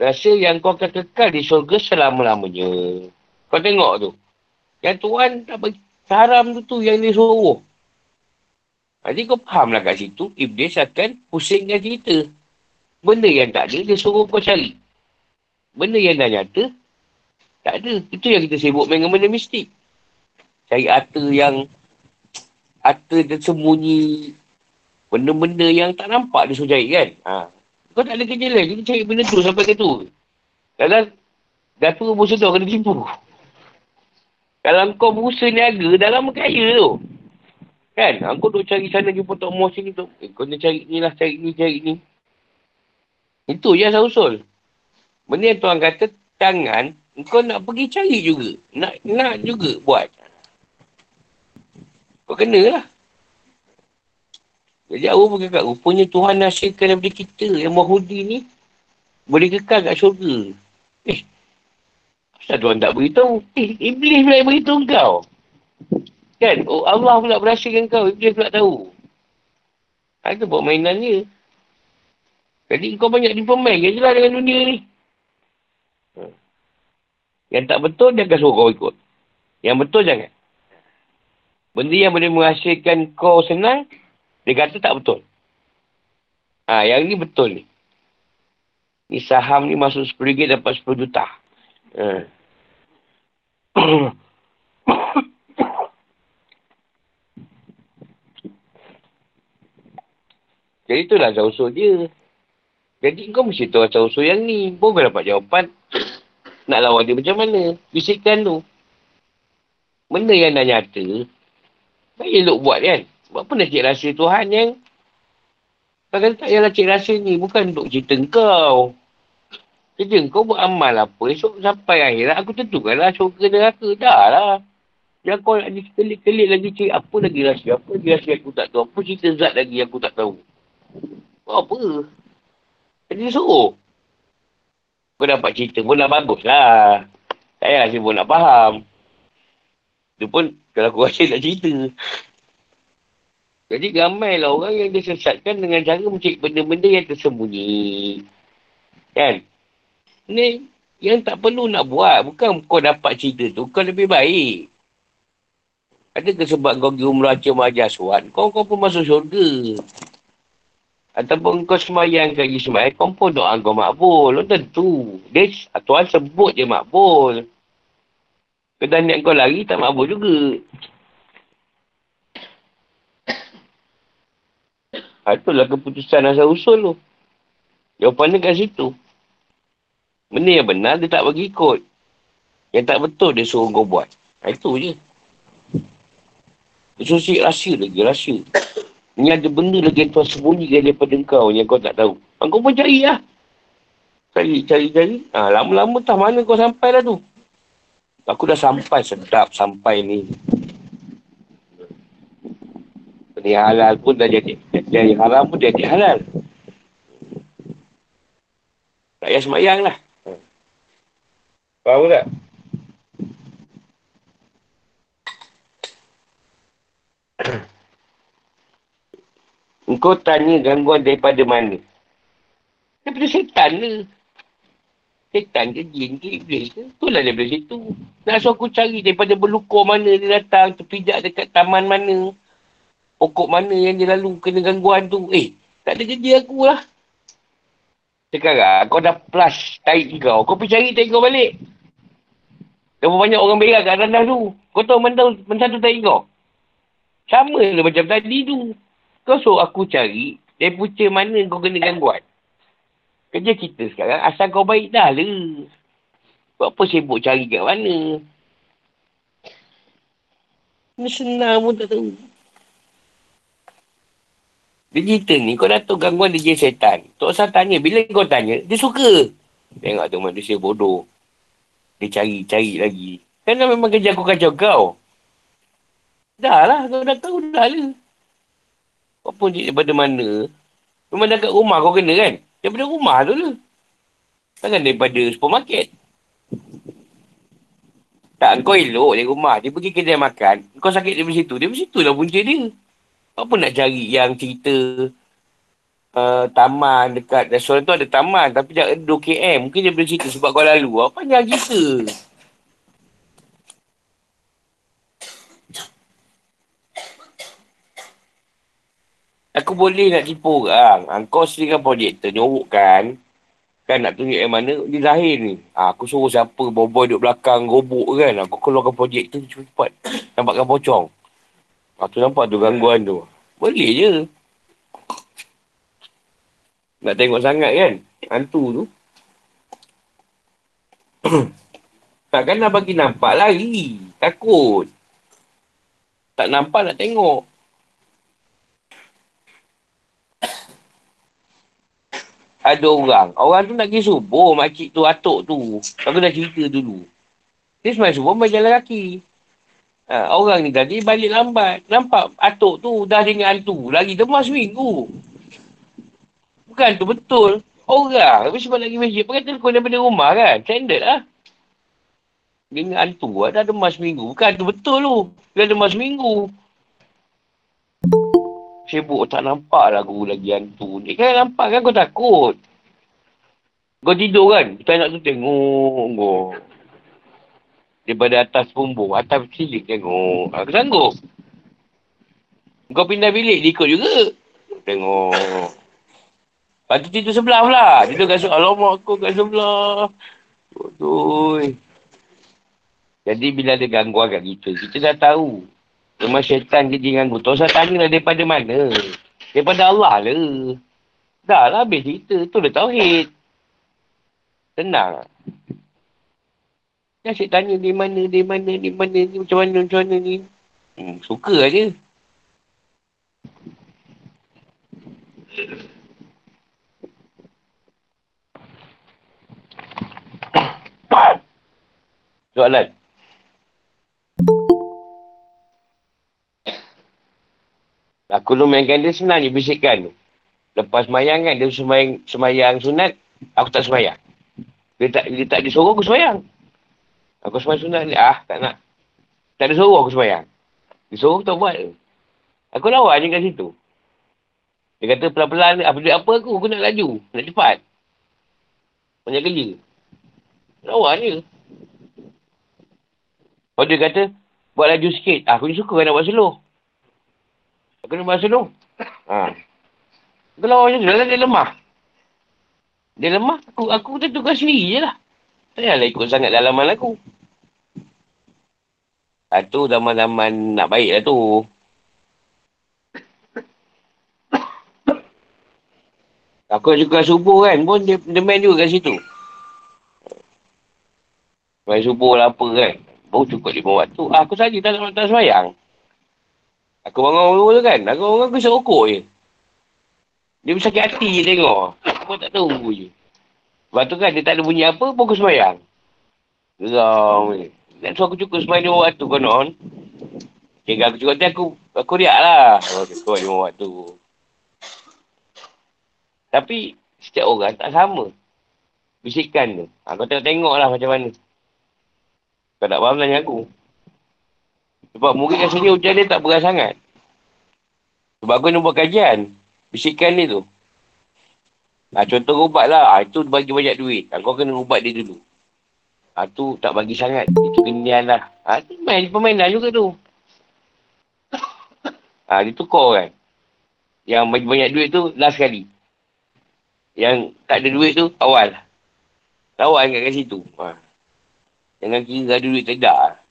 Rahsia yang kau akan kekal di syurga selama-lamanya. Kau tengok tu. Yang Tuhan tak bagi haram tu tu yang dia suruh. Jadi kau fahamlah kat situ, iblis akan pusingkan cerita. Benda yang tak ada, dia suruh kau cari. Benda yang dah nyata, Tak ada. Itu yang kita sibuk main dengan benda mistik. Cari harta yang, harta tersembunyi, benda-benda yang tak nampak dia suruh cari kan. Ha. Kau tak ada kerja lain, kita cari benda tu sampai ke tu. Dalam, dah tu berusaha tu kena tipu. Kalau kau berusaha niaga, dah lama kaya tu. Kan? Kau duk cari sana, jumpa Tok Moh sini tu. Eh, kau nak cari ni lah, cari ni, cari ni. Itu je asal usul. Benda yang Tuhan kata, tangan, kau nak pergi cari juga. Nak nak juga buat. Kau kena lah. Jadi awak pun kakak, rupanya Tuhan nasirkan daripada kita yang Yahudi ni, boleh kekal kat syurga. Eh, asal Tuhan tak beritahu? Eh, Iblis pula yang beritahu kau. Kan? Oh, Allah pula berhasilkan kau, Iblis pula tahu. Itu buat mainan dia. Jadi kau banyak dipermain je lah dengan dunia ni. Hmm. Yang tak betul, dia akan suruh kau ikut. Yang betul, jangan. Benda yang boleh menghasilkan kau senang, dia kata tak betul. Ha, yang ni betul ni. Ni saham ni masuk sepuluh ringgit dapat sepuluh juta. Ha. Jadi itulah asal usul dia. Jadi kau mesti tahu asal usul yang ni. Kau boleh dapat jawapan. Nak lawan dia macam mana? Bisikkan tu. Benda yang dah nyata, baik elok buat kan. Buat apa nak cik rahsia Tuhan yang kata tak payahlah cik rahsia ni. Bukan untuk cerita kau. Kerja kau buat amal apa. Esok sampai akhirat aku tentukanlah syurga neraka. Dah lah. Jangan kau nak dikelit-kelit lagi cik apa lagi rahsia. Apa lagi rahsia aku tak tahu. Apa cerita zat lagi aku tak tahu. Apa? Jadi suruh. Kau dapat cerita pun dah bagus lah. Tak payahlah sibuk nak faham. Dia pun kalau aku rasa nak cerita. Jadi ramailah orang yang disesatkan dengan cara mencari benda-benda yang tersembunyi. Kan? Ni yang tak perlu nak buat. Bukan kau dapat cerita tu. Kau lebih baik. Adakah sebab kau pergi umrah cuma ajar suat? Kau, kau pun masuk syurga. Ataupun kau semayang kaji semayang, kau pun doa kau makbul. Tentu. Dia, Tuhan sebut je makbul. Kedanian kau lari tak makbul juga. Itulah keputusan asal usul tu. Jawapan dia kat situ. Benda yang benar dia tak bagi ikut. Yang tak betul dia suruh kau buat. Itu je. Dia suruh sikit rahsia lagi, rahsia. Ni ada benda lagi yang Tuhan sembunyikan daripada kau yang kau tak tahu. Kau pun cari lah. Cari, cari, cari. Ha, lama-lama tak mana kau sampai lah tu. Aku dah sampai sedap sampai ni. Benda halal pun dah jadi. Dari haram pun jadi halal. Tak payah semayang lah. Faham tak? Engkau tanya gangguan daripada mana? Daripada setan ke? Setan ke, jin ke, iblis ke? Itulah daripada situ. Nak suruh aku cari daripada berlukur mana dia datang, terpijak dekat taman mana, pokok mana yang dia lalu kena gangguan tu. Eh, tak ada kerja aku lah. Sekarang kau dah plus tahi kau. Kau pergi cari tahi kau balik. Dah banyak orang berak kat randah tu. Kau tahu mensatu tahi kau. Sama lah macam tadi tu. Kau suruh aku cari dari punca mana kau kena gangguan. Kerja kita sekarang asal kau baik dah lah. Buat apa sibuk cari kat mana? Ini senang pun tak tahu. Dia cerita ni kau dah tahu gangguan dia je setan. Tak usah tanya. Bila kau tanya, dia suka. Tengok tu manusia bodoh. Dia cari-cari lagi. Kerana memang kerja aku kacau kau. Dah lah. Kau dah tahu dah lah. Apa dia daripada mana? Memang dekat rumah kau kena kan? Daripada rumah tu lah. Takkan daripada supermarket. Tak, kau elok dari rumah. Dia pergi kedai makan. Kau sakit daripada situ. Daripada situ lah punca dia. Apa nak cari yang cerita uh, taman dekat restoran tu ada taman. Tapi dah dua kilometer. Mungkin daripada situ sebab kau lalu. Apa yang cerita? Aku boleh nak tipu orang. Kau sediakan projektor, nyorokkan. Kan nak tunjuk yang mana, dia lahir ni. Ha, aku suruh siapa, boboy duduk belakang, robok kan. Aku keluarkan projek tu cepat. Nampakkan pocong. Ha, tu nampak tu gangguan tu. Boleh je. Nak tengok sangat kan, hantu tu. Takkan nak bagi nampak lari. Takut. Tak nampak nak tengok. Ada orang. Orang tu nak pergi subuh. Makcik tu, atuk tu. Aku dah cerita dulu. Dia semalam subuh berjalan kaki. Ha, orang ni tadi balik lambat. Nampak atuk tu dah dengan hantu. Lagi demam seminggu. Bukan tu betul. Orang. Tapi sebab lagi masjid. Pakai telefon daripada rumah kan. Standard lah. Dengan hantu lah. Dah demam seminggu. Bukan tu betul tu. Dah demam seminggu. Sibuk tak nampak lah guru lagi hantu ni. Kan nampak kan kau takut. Kau tidur kan? Kita nak tu tengok kau. Daripada atas bumbung. Atas silik tengok. Aku sanggup. Kau pindah bilik diikut juga. Tengok. Lepas tu tidur sebelah pula. Tidur kasut. Alamak aku kat sebelah. Bodoh. Jadi bila ada gangguan kat kita, kita dah tahu. Memang syaitan dia ganggu. Tak usah tanyalah daripada mana. Daripada Allah lah. Dah lah habis cerita. Tu dah tauhid. Tenang lah. Asyik tanya di mana, di mana, di mana, ni macam mana, macam mana ni. Hmm, suka aja. Soalan. Aku lu mainkan dia senang je bisikkan tu. Lepas semayang kan, dia semayang, semayang sunat, aku tak semayang. Dia tak, dia tak disuruh aku semayang. Aku semayang sunat ni, ah tak nak. Tak disuruh aku semayang. Disuruh aku tak buat tu. Aku lawan je kat situ. Dia kata pelan-pelan, apa duit apa aku, aku nak laju, nak cepat. Banyak kerja. Lawan je. Kalau dia kata, buat laju sikit, ah, aku ni suka nak buat slow. Aku nak buat slow. Ha. Kalau macam tu lah, dia lemah. Dia lemah, aku aku tentukan sendiri je lah. Tak payahlah ikut sangat dalaman aku. Ha, tu dalaman-dalaman nak baik lah tu. Aku juga subuh kan pun, dia, dia main juga kat situ. Main subuh lah apa kan. Baru cukup lima waktu. Ha, aku saja tak nak tak semayang. Aku bangun orang-orang tu kan. Aku orang aku serokok je. Dia sakit hati je tengok. Aku tak tahu je. Lepas tu kan dia tak ada bunyi apa pun aku semayang. Geram je. Dan so aku cukup semayang lima waktu konon. Okay, aku cukup hati aku, aku riak lah. Aku cukup lima waktu. Tapi setiap orang tak sama. Bisikan tu. Aku tengok-tengok lah macam mana. Kau tak faham tanya aku. Sebab murid rasanya hujan dia tak berat sangat. Sebab aku nak buat kajian. Bisikan dia tu. Ha, contoh ubat lah. Ha, itu bagi banyak duit. Ha, kau kena ubat dia dulu. Ha, tu tak bagi sangat. Itu genian lah. Ha, tu main permainan juga tu. Ha, dia tukar kan. Yang bagi banyak duit tu last kali. Yang tak ada duit tu awal. Lawan kat situ. Ha. Jangan kira ada duit tidak.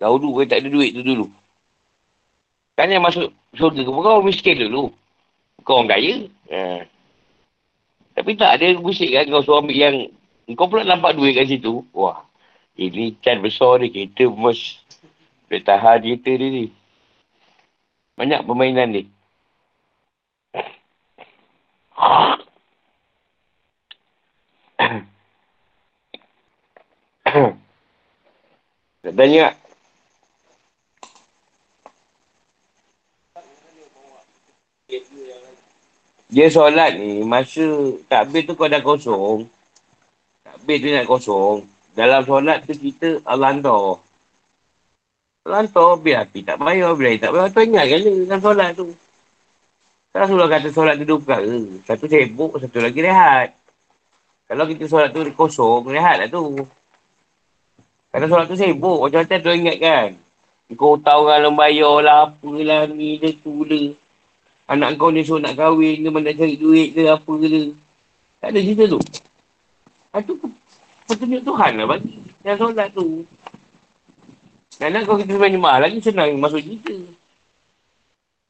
Dahulu kau tak ada duit tu dulu. Kan yang masuk surga ke kau miskin dulu. Kau orang kaya. Ha. Tapi tak ada busik kan kau suami yang kau pula nampak duit kat situ. Wah. Ini can besar ni. Kereta mas. Boleh tahan kereta dia ni. Banyak permainan ni. Tak tanya. Dia solat ni, masa takbir tu kau dah kosong. Takbir tu nak kosong. Dalam solat tu kita al-lantor. Lantor, biar api tak payah, biar tak payah. Tu ingat kena dalam solat tu. Kalau Rasulullah kata solat tu dua perkara. Satu sibuk, satu lagi rehat. Kalau kita solat tu kosong, rehat lah tu. Kalau solat tu sibuk, macam-macam tu ingat kan. Kau tahu orang lembaya lah, apalah ni, dia tu lah. Anak kau ni suruh nak kahwin ke, mana nak cari duit ke, apa ke. Tak ada cerita tu. Itu petunjuk Tuhan lah bagi. Yang solat tu. Dan nak kalau kita sembang jemaah lagi senang masuk cerita.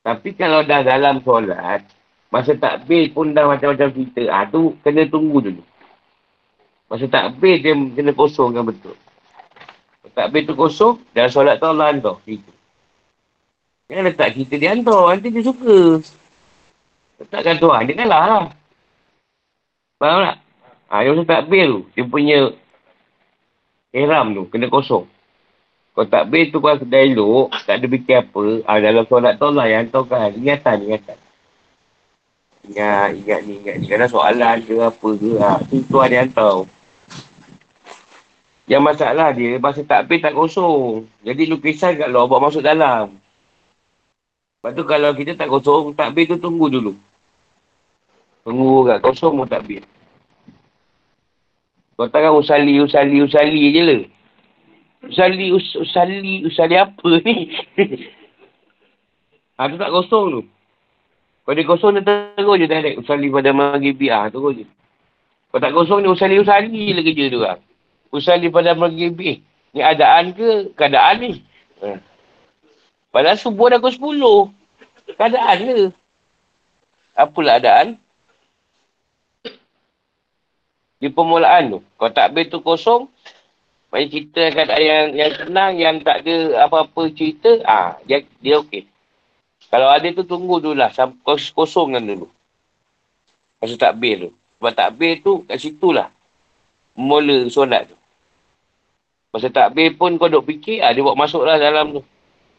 Tapi kalau dah dalam solat, masa takbir pun dah macam-macam cerita. Ah tu kena tunggu dulu. Masa takbir dia kena kosongkan betul. Takbir tu kosong, dalam solat tu Allah hantar cerita. Jangan letak cerita dia hantar, nanti dia suka. Letakkan Tuhan, dia kalah lah. Faham tak? Ha, yang masa takbir tu, dia punya ihram tu, kena kosong. Kalau takbir tu kalau sudah elok, tak ada fikir apa, ha, dalam solat tu lah yang hantarkan. Ingatan, ingatan. Ingat, ingat ni, ingat ni. Kadang soalan ke apa ke, ha, tu Tuhan dia hantar. Yang masalah dia, masa takbir tak kosong. Jadi lukisan kat luar, buat masuk dalam. Lepas tu kalau kita tak kosong, takbir tu tunggu dulu. Tunggu kat kosong pun takbir. Kau takkan usali, usali, usali je lah. Usali, us, usali, usali apa ni? Ha, tu tak kosong tu. Kalau dia kosong, dia terus je direct. Usali pada maghrib, ah, terus je. Kalau tak kosong, dia usali-usali lah kerja tu lah. Usali pada maghrib, ni adaan ke? Keadaan ni. Ha. Padahal subuh dah pukul sepuluh. Keadaan ke? Apalah adaan? Di permulaan tu. Kalau takbir tu kosong, macam cerita keadaan yang, yang senang, yang tak ada apa-apa cerita, ah dia, dia okey. Kalau ada tu tunggu dulu lah, kos, kosongkan dulu. Masa takbir tu. Sebab takbir tu kat situ lah. Mula solat tu. Masa takbir pun kau duk fikir, ah, dia buat masuk lah dalam tu.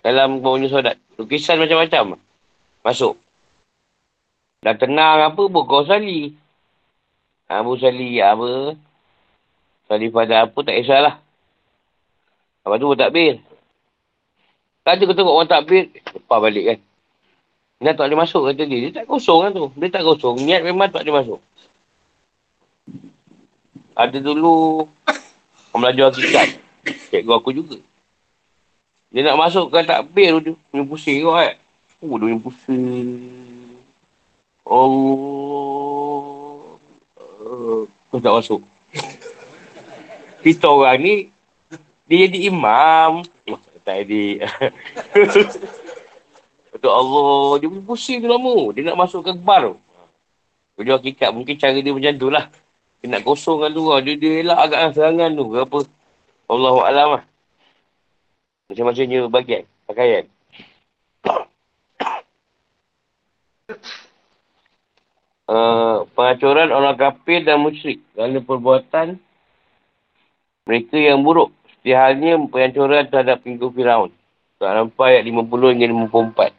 Dalam kau punya solat. Lukisan macam-macam. Masuk. Dah tenang apa pun kau sali. Abu sali apa. Sali pada apa tak kisahlah. Lepas tu buat takbir. Tadi kau tengok orang takbir, lepas balik kan. Dia tak boleh masuk kata dia. Dia tak kosong kan tu. Dia tak kosong. Niat memang tak boleh masuk. Ada dulu orang belajar hakikat. Cikgu aku juga. Dia nak masukkan takbir tu. Dia pusing kau kan. Oh dia pusing. Oh. Kau tak masuk. Kita orang ni, dia jadi imam. Tak edit. Betul Allah. Dia pusing tu lama. Dia nak masukkan bar tu. Belajar hakikat mungkin cara dia macam tu lah. Dia nak kosongkan tu lah. Dia, dia elak agak serangan tu ke apa. Allahuakbar lah. Macam-macamnya bagian, pakaian. Uh, pengacuran orang kafir dan musyrik. Kerana perbuatan mereka yang buruk. Seperti halnya pengacuran terhadap pengikut Firaun. Surah Al-Anfal ayat lima puluh hingga lima puluh empat.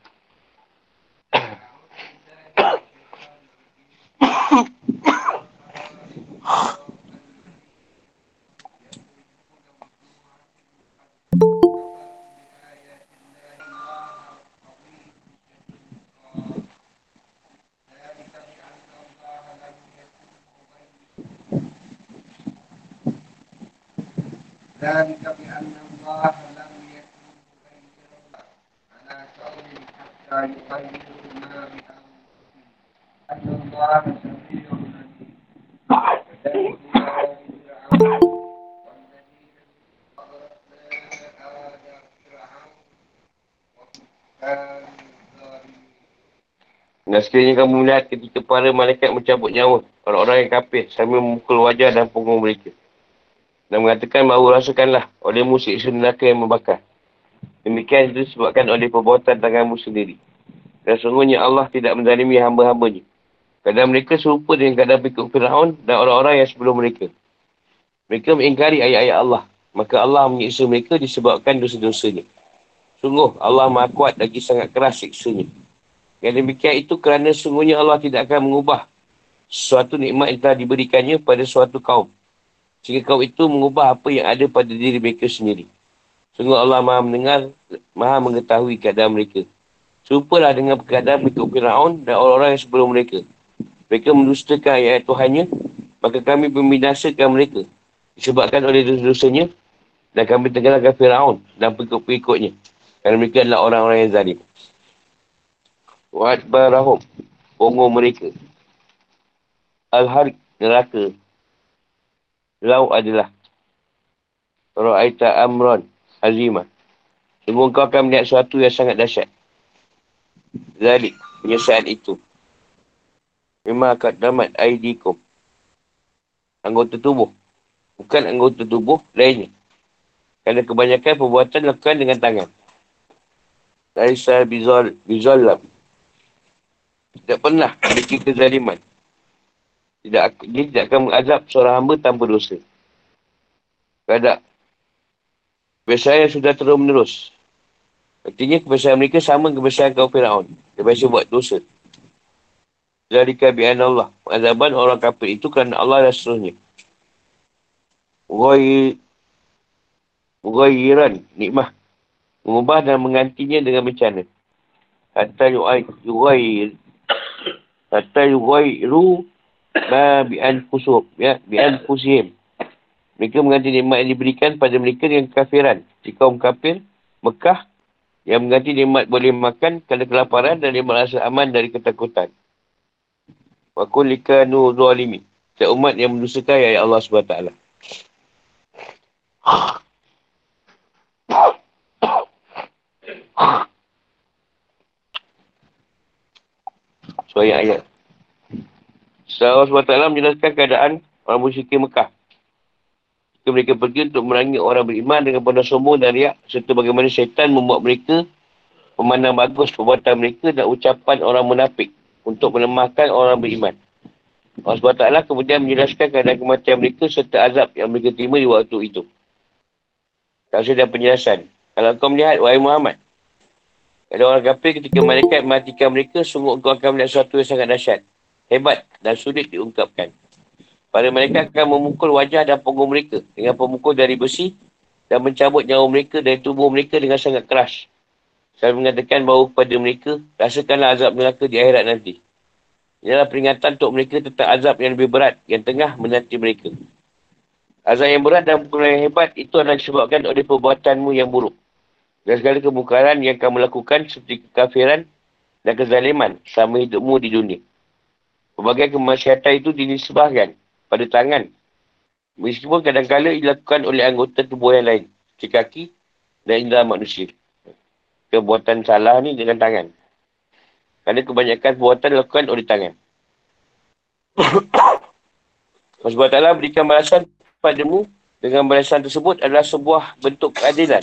Dan kami annallaha lam yakun bainahum ala qawlin hatta yubayyiru ma bi anfusihim annallaha sami'un alim dan sekiranya kamu melihat ketika para malaikat mencabut nyawa orang-orang yang kafir sambil memukul wajah dan punggung mereka dan mengatakan bahawa rasakanlah oleh musik neraka yang membakar. Demikian itu disebabkan oleh perbuatan tanganmu sendiri. Dan sungguhnya Allah tidak menzalimi hamba-hambanya. Keadaan mereka serupa dengan keadaan pengikut Firaun dan orang-orang yang sebelum mereka. Mereka mengingkari ayat-ayat Allah. Maka Allah menyiksa mereka disebabkan dosa-dosanya. Sungguh Allah maha kuat lagi sangat keras siksanya. Yang demikian itu kerana sungguhnya Allah tidak akan mengubah sesuatu nikmat yang telah diberikannya pada suatu kaum. Sehingga kaum itu mengubah apa yang ada pada diri mereka sendiri. Sungguh Allah maha mendengar, maha mengetahui keadaan mereka. Serupalah dengan keadaan pengikut Firaun dan orang-orang yang sebelum mereka. Mereka mendustakan ayat Tuhannya, maka kami membinasakan mereka. Disebabkan oleh dosa-dosanya, dan kami tenggelamkan Firaun dan pengikut-pengikutnya. Kerana mereka adalah orang-orang yang zalim. Wa'adbarahum, punggung mereka. Al-Harith neraka. Lau adalah Ra'aita amran azimah. Sungguh kau akan melihat sesuatu yang sangat dahsyat. Zalik, penyesaat itu. Memang akan damat aidikum. Anggota tubuh. Bukan anggota tubuh lainnya. Kerana kebanyakan perbuatan dilakukan dengan tangan. Laisa bizal bizalam. Tidak pernah memiliki kezaliman. Tidak, dia tidak akan mengazab seorang hamba tanpa dosa. Kadak. Kebiasaan yang sudah terus menerus. Artinya kebiasaan mereka sama kebiasaan kaum Fir'aun. Dia biasa buat dosa. Zalika bi'ana Allah. Pengazaban orang kafir itu kerana Allah dan seterusnya. Ghayr Mughayyiran nikmah. Mengubah dan menggantinya dengan bencana. Hatta yughayr. Hatta yughayru ma bi'an kusub. Ya, bi'an kusihim. Mereka mengganti nikmat yang diberikan pada mereka dengan kafiran. Jika kaum kafir, Mekah yang mengganti nikmat boleh makan kerana kelaparan dan dia merasa aman dari ketakutan. Wa kullika nu zalimi. Setiap umat yang mendustakan ayat Allah subhanahu wa taala. So, ayat-ayat. Allah subhanahu wa taala menjelaskan keadaan orang musyrik Mekah. Jika mereka pergi untuk merangi orang beriman dengan pandang sombong dan riak. Serta bagaimana syaitan membuat mereka memandang bagus perbuatan mereka dan ucapan orang munafik. Untuk melemahkan orang beriman. Allah subhanahu wa taala kemudian menjelaskan keadaan kematian mereka serta azab yang mereka terima di waktu itu. Tak usah ada penjelasan. Kalau kau melihat, wahai Muhammad. Ada orang kafir ketika malaikat mematikan mereka, sungguh kau akan melihat sesuatu yang sangat dahsyat, hebat dan sulit diungkapkan. Para malaikat akan memukul wajah dan punggung mereka dengan pemukul dari besi dan mencabut nyawa mereka dari tubuh mereka dengan sangat keras. Saya mengatakan bahawa kepada mereka, rasakanlah azab neraka di akhirat nanti. Inilah peringatan untuk mereka tentang azab yang lebih berat yang tengah menanti mereka. Azab yang berat dan pukulan yang hebat itu adalah disebabkan oleh perbuatanmu yang buruk. Dan segala kemungkaran yang kamu lakukan seperti kekafiran dan kezaliman selama hidupmu di dunia. Pelbagai kemaksiatan itu dinisbahkan pada tangan. Meskipun kadang-kadang dilakukan oleh anggota tubuh yang lain. Seperti kaki dan indera manusia. Perbuatan salah ni dengan tangan. Kerana kebanyakan perbuatan dilakukan oleh tangan. Sebab Allah berikan balasan padamu dengan balasan tersebut adalah sebuah bentuk keadilan.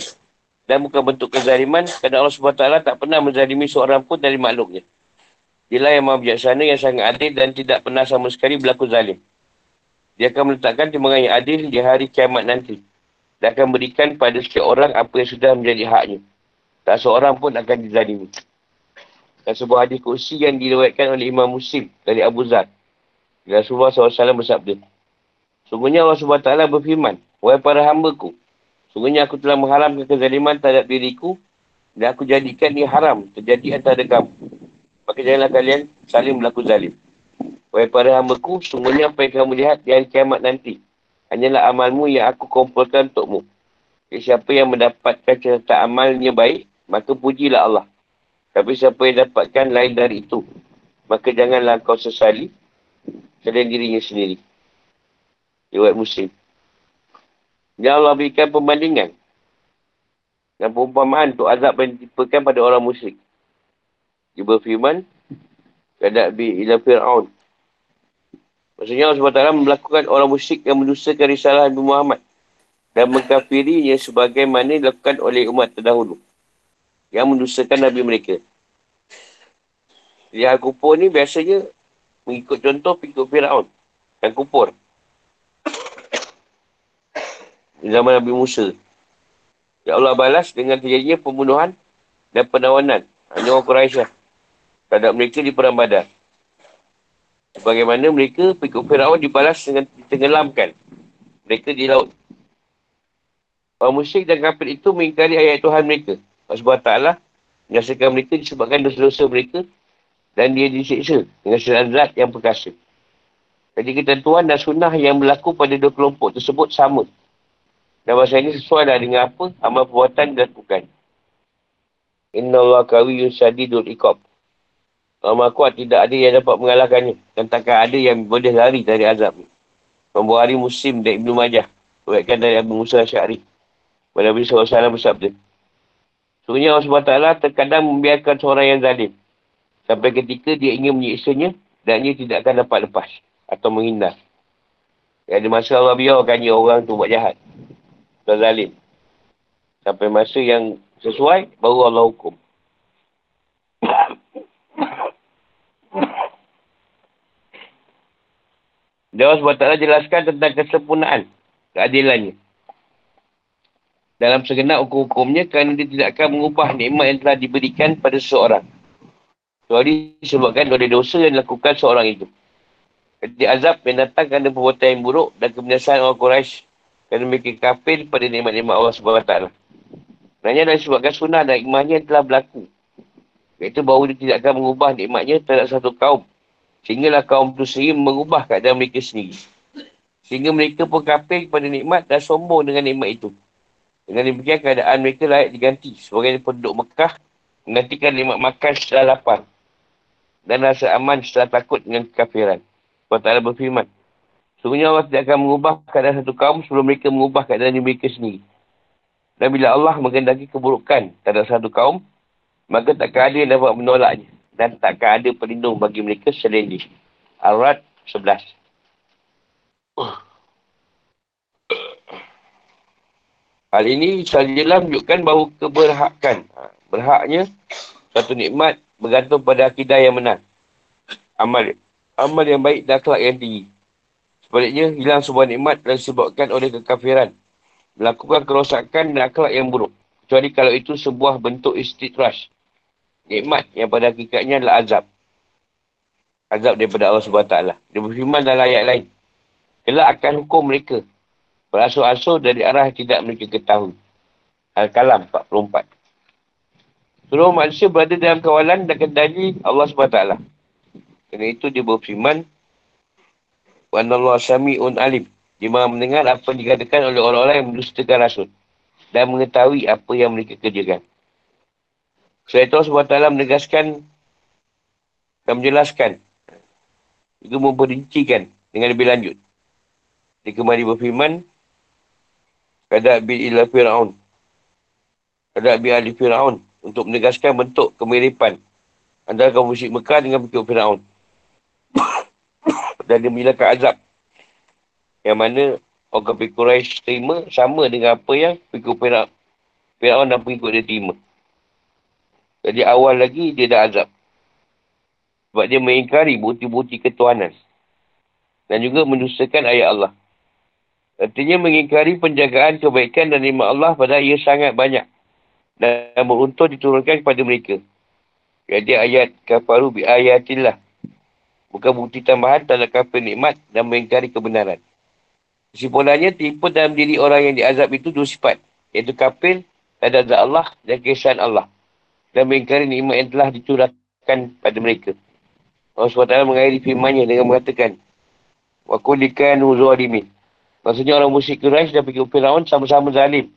Dan bukan bentuk kezaliman, kerana Allah subhanahu wa taala tak pernah menzalimi seorang pun dari makhluknya. Dialah yang maha bijaksana, yang sangat adil dan tidak pernah sama sekali berlaku zalim. Dia akan meletakkan timbangan yang adil di hari kiamat nanti. Dan akan berikan pada setiap orang apa yang sudah menjadi haknya. Tak seorang pun akan dizalimi. Dan sebuah hadis kursi yang diriwayatkan oleh Imam Muslim dari Abu Zar. Rasulullah sallallahu alaihi wasallam bersabda. Sungguhnya Allah subhanahu wa taala berfirman, wahai para hambaku. Sungguhnya aku telah mengharamkan kezaliman terhadap diriku dan aku jadikan ia haram terjadi antara kamu. Maka janganlah kalian saling berlaku zalim. Wahai para hambaku, sungguhnya apa yang kamu lihat di hari kiamat nanti hanyalah amalmu yang aku kumpulkan untukmu. Siapa yang mendapatkan catatan amalnya baik, maka pujilah Allah. Tapi siapa yang dapatkan lain dari itu, maka janganlah kau sesali selain dirinya sendiri. Riwayat Muslim. Ya Allah berikan perbandingan dan perumpamaan untuk azab yang ditimpakan pada orang musyrik. Dia berfirman, Kada'bi ila Fir'aun. Maksudnya Allah subhanahu wa taala melakukan orang musyrik yang mendustakan risalah Nabi Muhammad dan mengkafirinya sebagaimana dilakukan oleh umat terdahulu yang mendustakan Nabi mereka. Jadi hal kupur ni biasanya mengikut contoh pengikut Fir'aun yang kupur. Zaman Nabi Musa. Ya Allah balas dengan terjadinya pembunuhan dan penawanan. Hanya orang Quraisyah. Terhadap mereka di Perang Badar. Sebagaimana mereka, pengikut Fir'aun dibalas dengan ditenggelamkan. Mereka di laut. Orang musyrik dan kafir itu mengingkari ayat Tuhan mereka. Allah subhanahu wa taala menyaksikan mereka disebabkan dosa-dosa mereka. Dan dia disiksa dengan seranzat yang perkasa. Jadi ketentuan dan sunnah yang berlaku pada dua kelompok tersebut sama. Dan bahasa ini sesuai dengan apa amal perbuatan dilakukan. Inna Allah qawiyyun shadidul iqab. Allah maha kuat, tidak ada yang dapat mengalahkannya. Tentang ada yang boleh lari dari azab ni. Pembuhari Muslim dari Ibn Majah. Buatkan dari Abu Musa Asyari. Pada Nabi sallallahu alaihi wasallam bersabda. Sebenarnya Allah subhanahu wa taala terkadang membiarkan seorang yang zalim. Sampai ketika dia ingin menyiksanya dan dia tidak akan dapat lepas. Atau menghindar. Ada masa Allah biarkannya orang tu buat jahat. Orang zalim. Sampai masa yang sesuai, baru Allah hukum. Allah subhanahu wa taala jelaskan tentang kesempurnaan keadilannya dalam segenap hukum-hukumnya kerana dia tidak akan mengubah nikmat yang telah diberikan pada seseorang kecuali disebabkan oleh dosa yang dilakukan seorang itu. Jadi azab yang datang kerana perbuatan yang buruk dan kemenasaan orang Quraisy kerana mereka kafir pada nikmat-nikmat Allah subhanahu wa taala. Sebenarnya adalah disebabkan sunnah dan hikmahnya yang telah berlaku. Iaitu bahawa dia tidak akan mengubah nikmatnya terhadap satu kaum sehinggalah kaum itu sendiri mengubah keadaan mereka sendiri. Sehingga mereka pun kafir kepada nikmat dan sombong dengan nikmat itu. Dengan demikian keadaan mereka layak diganti sebagai penduduk Mekah menggantikan nikmat makan setelah lapar dan rasa aman setelah takut dengan kekafiran. Allah Ta'ala berfirman, sungguhnya Allah tidak akan mengubah keadaan satu kaum sebelum mereka mengubah keadaan mereka sendiri. Dan bila Allah menghendaki keburukan terhadap satu kaum, maka takkan ada yang dapat menolaknya dan takkan ada pelindung bagi mereka selain dia. Al-Rad sebelas. Hal ini sajalah menunjukkan bahawa keberhakan, berhaknya satu nikmat bergantung pada akidah yang benar, amal amal yang baik dan akhlak yang tinggi. Sebaliknya, hilang sebuah nikmat dan disebabkan oleh kekafiran, melakukan kerosakan dan akhlak yang buruk. Kecuali kalau itu sebuah bentuk istidras. Nikmat yang pada hakikatnya adalah azab. Azab daripada Allah subhanahu wa taala. Dia berfirman dalam ayat lain. Kelak akan hukum mereka. Berasur-asur dari arah tidak mereka ketahui. Al-Kalam empat puluh empat. Seluruh manusia berada dalam kawalan dan kendali Allah subhanahu wa taala. Kerana itu dia berfirman. Wa anallahu sami'un alim. Dia mahu mendengar apa yang dikatakan oleh orang-orang yang mendustakan Rasul. Dan mengetahui apa yang mereka kerjakan. Selain itu, Allah subhanahu wa taala menegaskan dan menjelaskan. Itu memperincikan dengan lebih lanjut. Dia kembali berfirman, Kadab bi'ila Fir'aun. Kadab bi'ali Fir'aun. Untuk menegaskan bentuk kemiripan antara kaum musyrik Mekah dengan bentuk Fir'aun. Dan dia menjelaskan azab. Yang mana orang kafir Quraisy terima sama dengan apa yang pengikut Fir'aun dan pengikut dia terima. Jadi awal lagi dia dah azab. Sebab dia mengingkari bukti-bukti ketuhanan. Dan juga mendustakan ayat Allah. Artinya mengingkari penjagaan kebaikan dan nikmat Allah padahal ia sangat banyak. Dan beruntung diturunkan kepada mereka. Jadi ayat kafaru bi ayatillah. Bukan bukti tambahan terhadap kafir nikmat dan mengingkari kebenaran. Kesimpulannya, terlimpun dalam diri orang yang diazab itu dua sifat. Iaitu kafir, terhadap azab Allah dan keesaan Allah. Dan mengingkari nikmat yang telah dicurahkan pada mereka. Allah subhanahu wa taala mengakhiri firmannya dengan mengatakan, Wa kulikanu zalimin. Maksudnya orang musyrik Quraisy dan pengikut Firaun sama-sama zalim.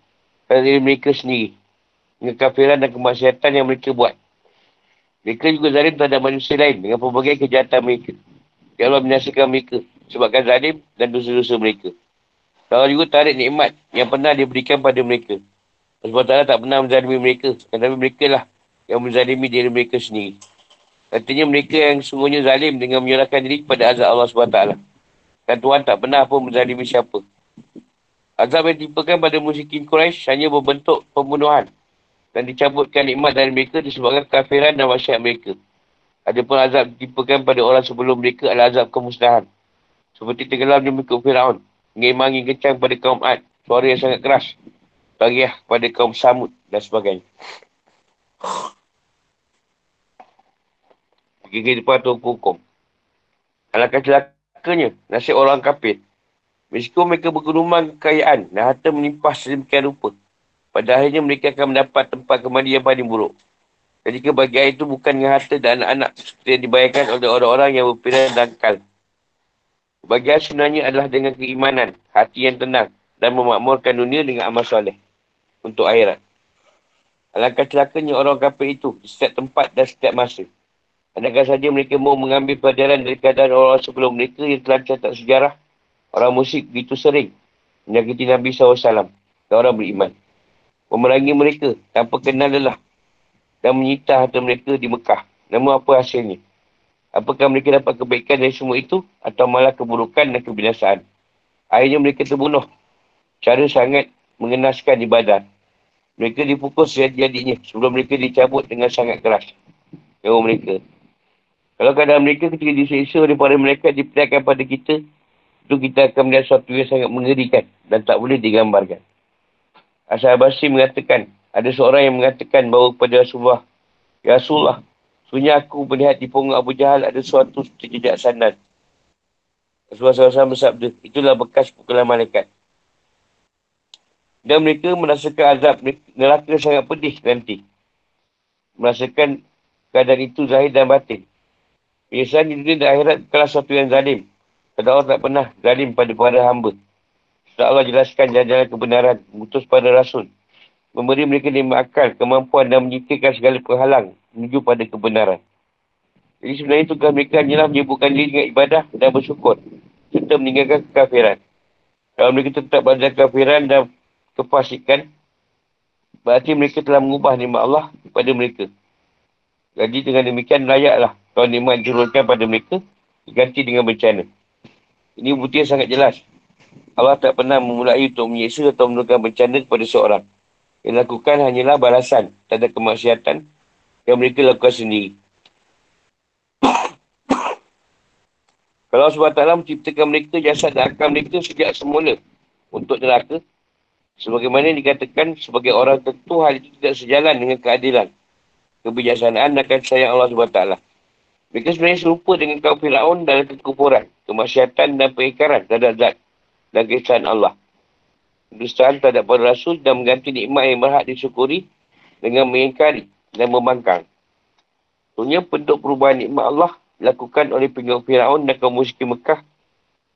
Kerana diri mereka sendiri. Dengan kafiran dan kemaksiatan yang mereka buat. Mereka juga zalim terhadap manusia lain dengan pelbagai kejahatan mereka. Ya Allah binasakan mereka. Sebabkan zalim dan dosa-dosa mereka. Allah juga tarik nikmat yang pernah diberikan pada mereka. Sebab Allah tak pernah menzalimi mereka. Tetapi mereka lah yang menzalimi diri mereka sendiri. Artinya mereka yang sungguhnya zalim dengan menyerahkan diri kepada azab Allah subhanahu wa taala. Dan Tuhan tak pernah pun menzalimi siapa. Azab yang ditimpakan pada musyrikin Quraisy hanya berbentuk pembunuhan. Dan dicabutkan nikmat dari mereka disebabkan kafiran dan maksiat mereka. Adapun azab ditimpakan pada orang sebelum mereka adalah azab kemusnahan. Seperti tenggelam di mengikut Fir'aun. Angin-angin kencang pada kaum Ad. Suara yang sangat keras. Tariah pada kaum Samud dan sebagainya. Kehidupan atau hukum. Alangkah celakanya nasib orang kafir. Meskipun mereka bergurungan kekayaan dan harta melimpah sedemikian rupa. Pada akhirnya mereka akan mendapat tempat kembali yang paling buruk. Dan jika bahagian itu bukan dengan harta dan anak-anak seperti yang dibayangkan oleh orang-orang yang berpilihan dangkal. Bahagian sebenarnya adalah dengan keimanan, hati yang tenang dan memakmurkan dunia dengan amal soleh untuk akhirat. Alangkah celakanya orang kafir itu di setiap tempat dan setiap masa. Adakah saja mereka mahu mengambil pelajaran dari keadaan orang sebelum mereka yang telah mencatat sejarah Orang musyrik begitu sering menyakiti Nabi sallallahu alaihi wasallam dan orang beriman. Memerangi mereka tanpa kenal lelah dan menyita harta mereka di Mekah. Namun apa hasilnya? Apakah mereka dapat kebaikan dari semua itu atau malah keburukan dan kebinasaan? Akhirnya mereka terbunuh. Cara sangat mengenaskan di badan. Mereka dipukul sejadi-jadinya sebelum mereka dicabut dengan sangat keras nyawa mereka. Kalau keadaan mereka ketika diseksa daripada mereka diperlihatkan pada kita, itu kita akan melihat sesuatu yang sangat mengerikan dan tak boleh digambarkan. Ash-Shabasi mengatakan, ada seorang yang mengatakan bahawa kepada Rasulullah, Ya Rasulullah, sebenarnya aku melihat di punggung Abu Jahal ada suatu jejak sandan. Rasulullah sallallahu alaihi wasallam bersabda, itulah bekas pukulan malaikat. Dan mereka merasakan azab neraka sangat pedih nanti. Merasakan keadaan itu zahir dan batin. Penyiksaan di dunia dan akhirat bukanlah sesuatu yang zalim. Kata Allah tak pernah zalim pada para hamba. Setelah Allah jelaskan jalan-jalan kebenaran, mengutus pada Rasul, memberi mereka nikmat akal, kemampuan dan menyingkirkan segala penghalang menuju pada kebenaran. Jadi sebenarnya tugas mereka hanyalah menyibukkan diri dengan ibadah dan bersyukur, serta meninggalkan kekafiran. Kalau mereka tetap berada kekafiran dan kefasikan, berarti mereka telah mengubah nikmat Allah kepada mereka. Jadi dengan demikian layaklah kalau nikmat diurunkan pada mereka diganti dengan bencana. Ini bukti sangat jelas. Allah tak pernah memulai untuk menyiksa atau menurunkan bencana kepada seorang. Yang dilakukan hanyalah balasan terhadap kemaksiatan yang mereka lakukan sendiri. Kalau Allah subhanahu wa taala menciptakan mereka, jasad dan akal mereka sejak semula untuk neraka, sebagaimana dikatakan sebagai orang tentu hal itu tidak sejalan dengan keadilan, kebijaksanaan dan kasih sayang Allah subhanahu wa taala. Mereka sebenarnya serupa dengan kaum Firaun dalam kekufuran, kemaksiatan dan pengingkaran terhadap zat dan keesaan Allah. Kedustaan terhadap para Rasul dan mengganti nikmat yang berhak disyukuri dengan mengingkari dan membangkang. Sebenarnya bentuk perubahan nikmat Allah dilakukan oleh pengikut Firaun dan kaum musyrik Mekah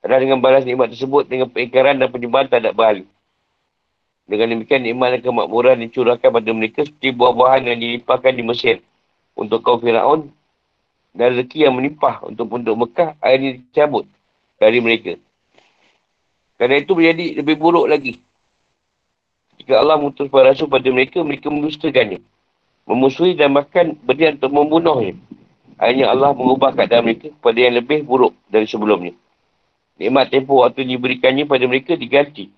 adalah dengan balas nikmat tersebut dengan pengingkaran dan penyembahan terhadap Baal. Dengan demikian nikmat dan kemakmuran dicurahkan pada mereka seperti buah-buahan yang dilimpahkan di Mesir untuk kaum Firaun dan rezeki yang melimpah untuk penduduk Mekah akhirnya dicabut dari mereka. Kerana itu menjadi lebih buruk lagi. Jika Allah mengutus para rasul pada mereka, mereka mendustakannya, memusuhi dan bahkan berdia untuk membunuhnya. Akhirnya Allah mengubah keadaan mereka kepada yang lebih buruk dari sebelumnya. Nikmat tempoh waktu diberikannya pada mereka diganti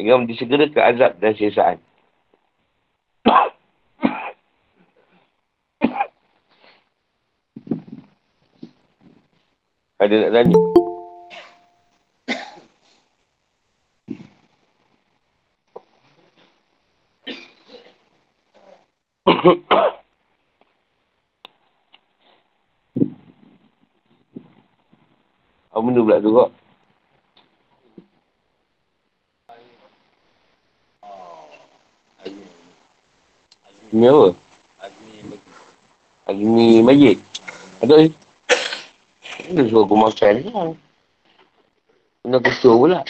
dengan disegerakan azab dan siksaan. Ada nak tanya? Apa benda pula tu kok? Ini apa? Agni Majid. Ada dia suruh aku makan ni lah. Kena kusur pula.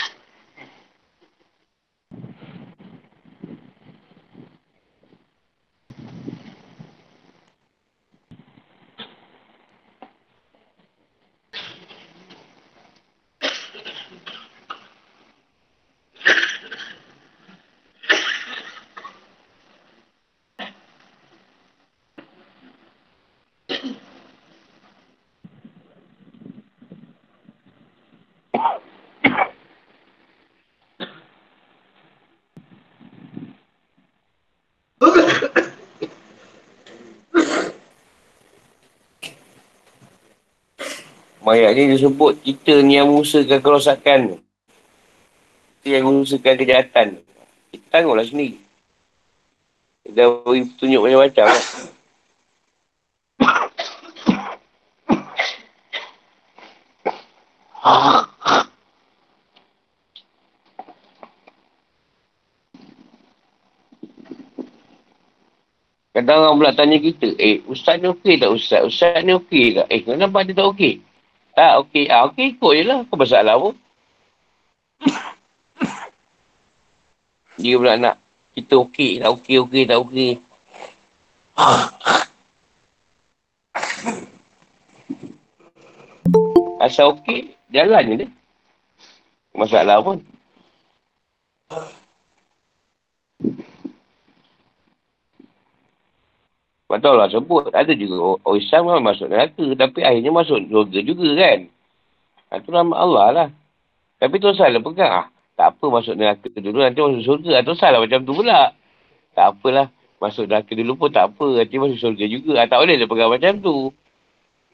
Ayat ni disebut kita ni yang mengusahakan kerosakan, kita yang mengusahakan kejahatan. Kita tanggunglah sendiri. Kita beri petunjuk macam-macam lah. Kadang orang pula tanya kita, eh ustaz ni okey tak ustaz? Ustaz ni okey tak? Eh kenapa dia tak okey? Tak, okey. Ah, okey, ikut je lah. Kau masalah pun. Dia pula nak kita okey, tak okey, okey, tak okey. Asal okey, jalan je dia. masalah pun. Sebab Allah sebut, ada juga orang Islam memang masuk neraka, tapi akhirnya masuk surga juga kan. Itu nama Allah lah. Tapi tu salah pegang. Ah, tak apa masuk neraka dulu, nanti masuk surga. Itu salah macam tu pula. Tak apalah, masuk neraka dulu pun tak apa, nanti masuk surga juga. Ah, tak boleh dia pegang macam tu.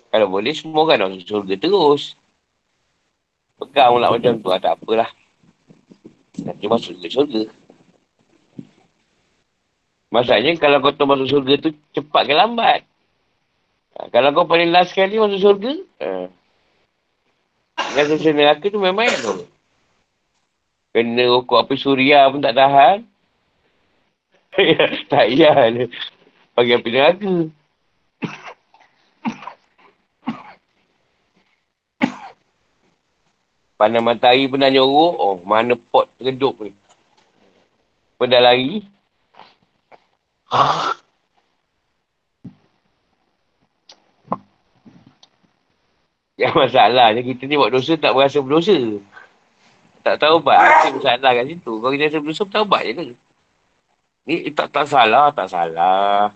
Kalau boleh, semua kan masuk surga terus. Pegang pula macam tu, ah, tak apalah. Nanti masuk surga. Maksudnya kalau kau tu masuk surga tu cepat ke lambat. Ha, kalau kau paling last sekali masuk surga, ha, masuk neraka tu memang main tu. Kena rokok api suria pun tak tahan. Tak payah dia. Bagi api neraka. Panas matahari pernah nyorok, oh mana pot terkedup ni. Pernah lari. Yang masalahnya kita ni buat dosa tak berasa berdosa. Tak taubat. Itu masalah kat situ. Kalau kita rasa berdosa bertaubat je kan. Ni tak tak salah, tak salah.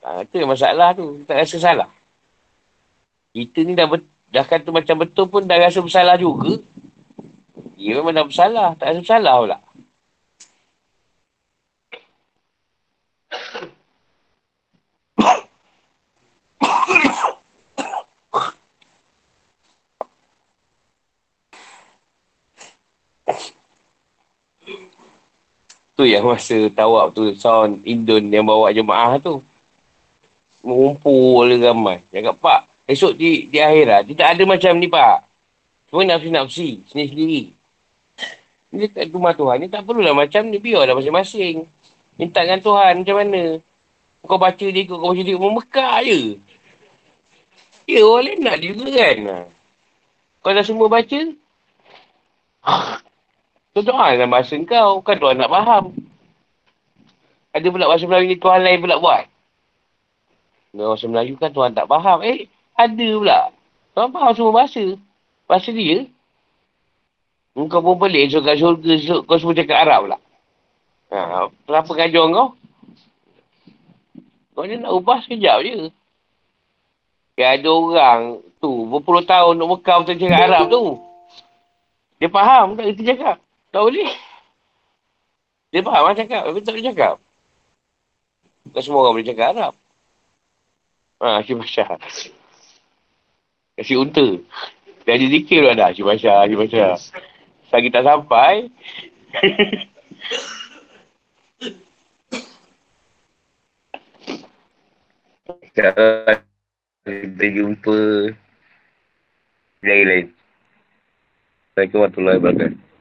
Ha, itu yang masalah tu. Tak rasa salah. Kita ni dah bet, dah kata macam betul pun dah rasa bersalah juga. Dia memang dah bersalah. Tak rasa bersalah pula. Tu yang masa tawab tu sound Indon yang bawa jemaah tu mengumpul ramai. Cakap pak, esok di di akhirat tidak ada macam ni pak. Semua nafsi-nafsi sendiri-sendiri. Ni kat rumah Tuhan ni tak perlulah macam ni, biarlah masing-masing. Minta dengan Tuhan macam mana. Kau baca dia ikut, kau baca dia ikut, memekak je. Ya orang lain nak juga kan. Kau dah semua baca. So, doa dalam bahasa kau. Bukan doa nak faham. Ada pula bahasa Melayu ni Tuhan lain pula buat. Bahasa Melayu kan Tuhan tak faham. Eh, ada pula. Tuhan faham semua bahasa. Bahasa dia. Kau pun pelik esok kat syurga, esok kau semua cakap Arab pula. Ha, kenapa ngajar kau? Kau ni nak ubah sekejap je. Ya, ada orang tu berpuluh tahun nak Mekah untuk cakap Arab tu. Dia faham tak kita cakap. Tak boleh. Dia faham lah cakap. Tapi tak boleh cakap. Tak semua orang boleh cakap Arab. Haa, Haji Masyar. Kasih unta. Dah ada zikir pula dah. Haji Masyar, Haji Masyar. Selagi tak sampai. Sekarang kita jumpa lain-lain. Assalamualaikum warahmatullahi wabarakatuh.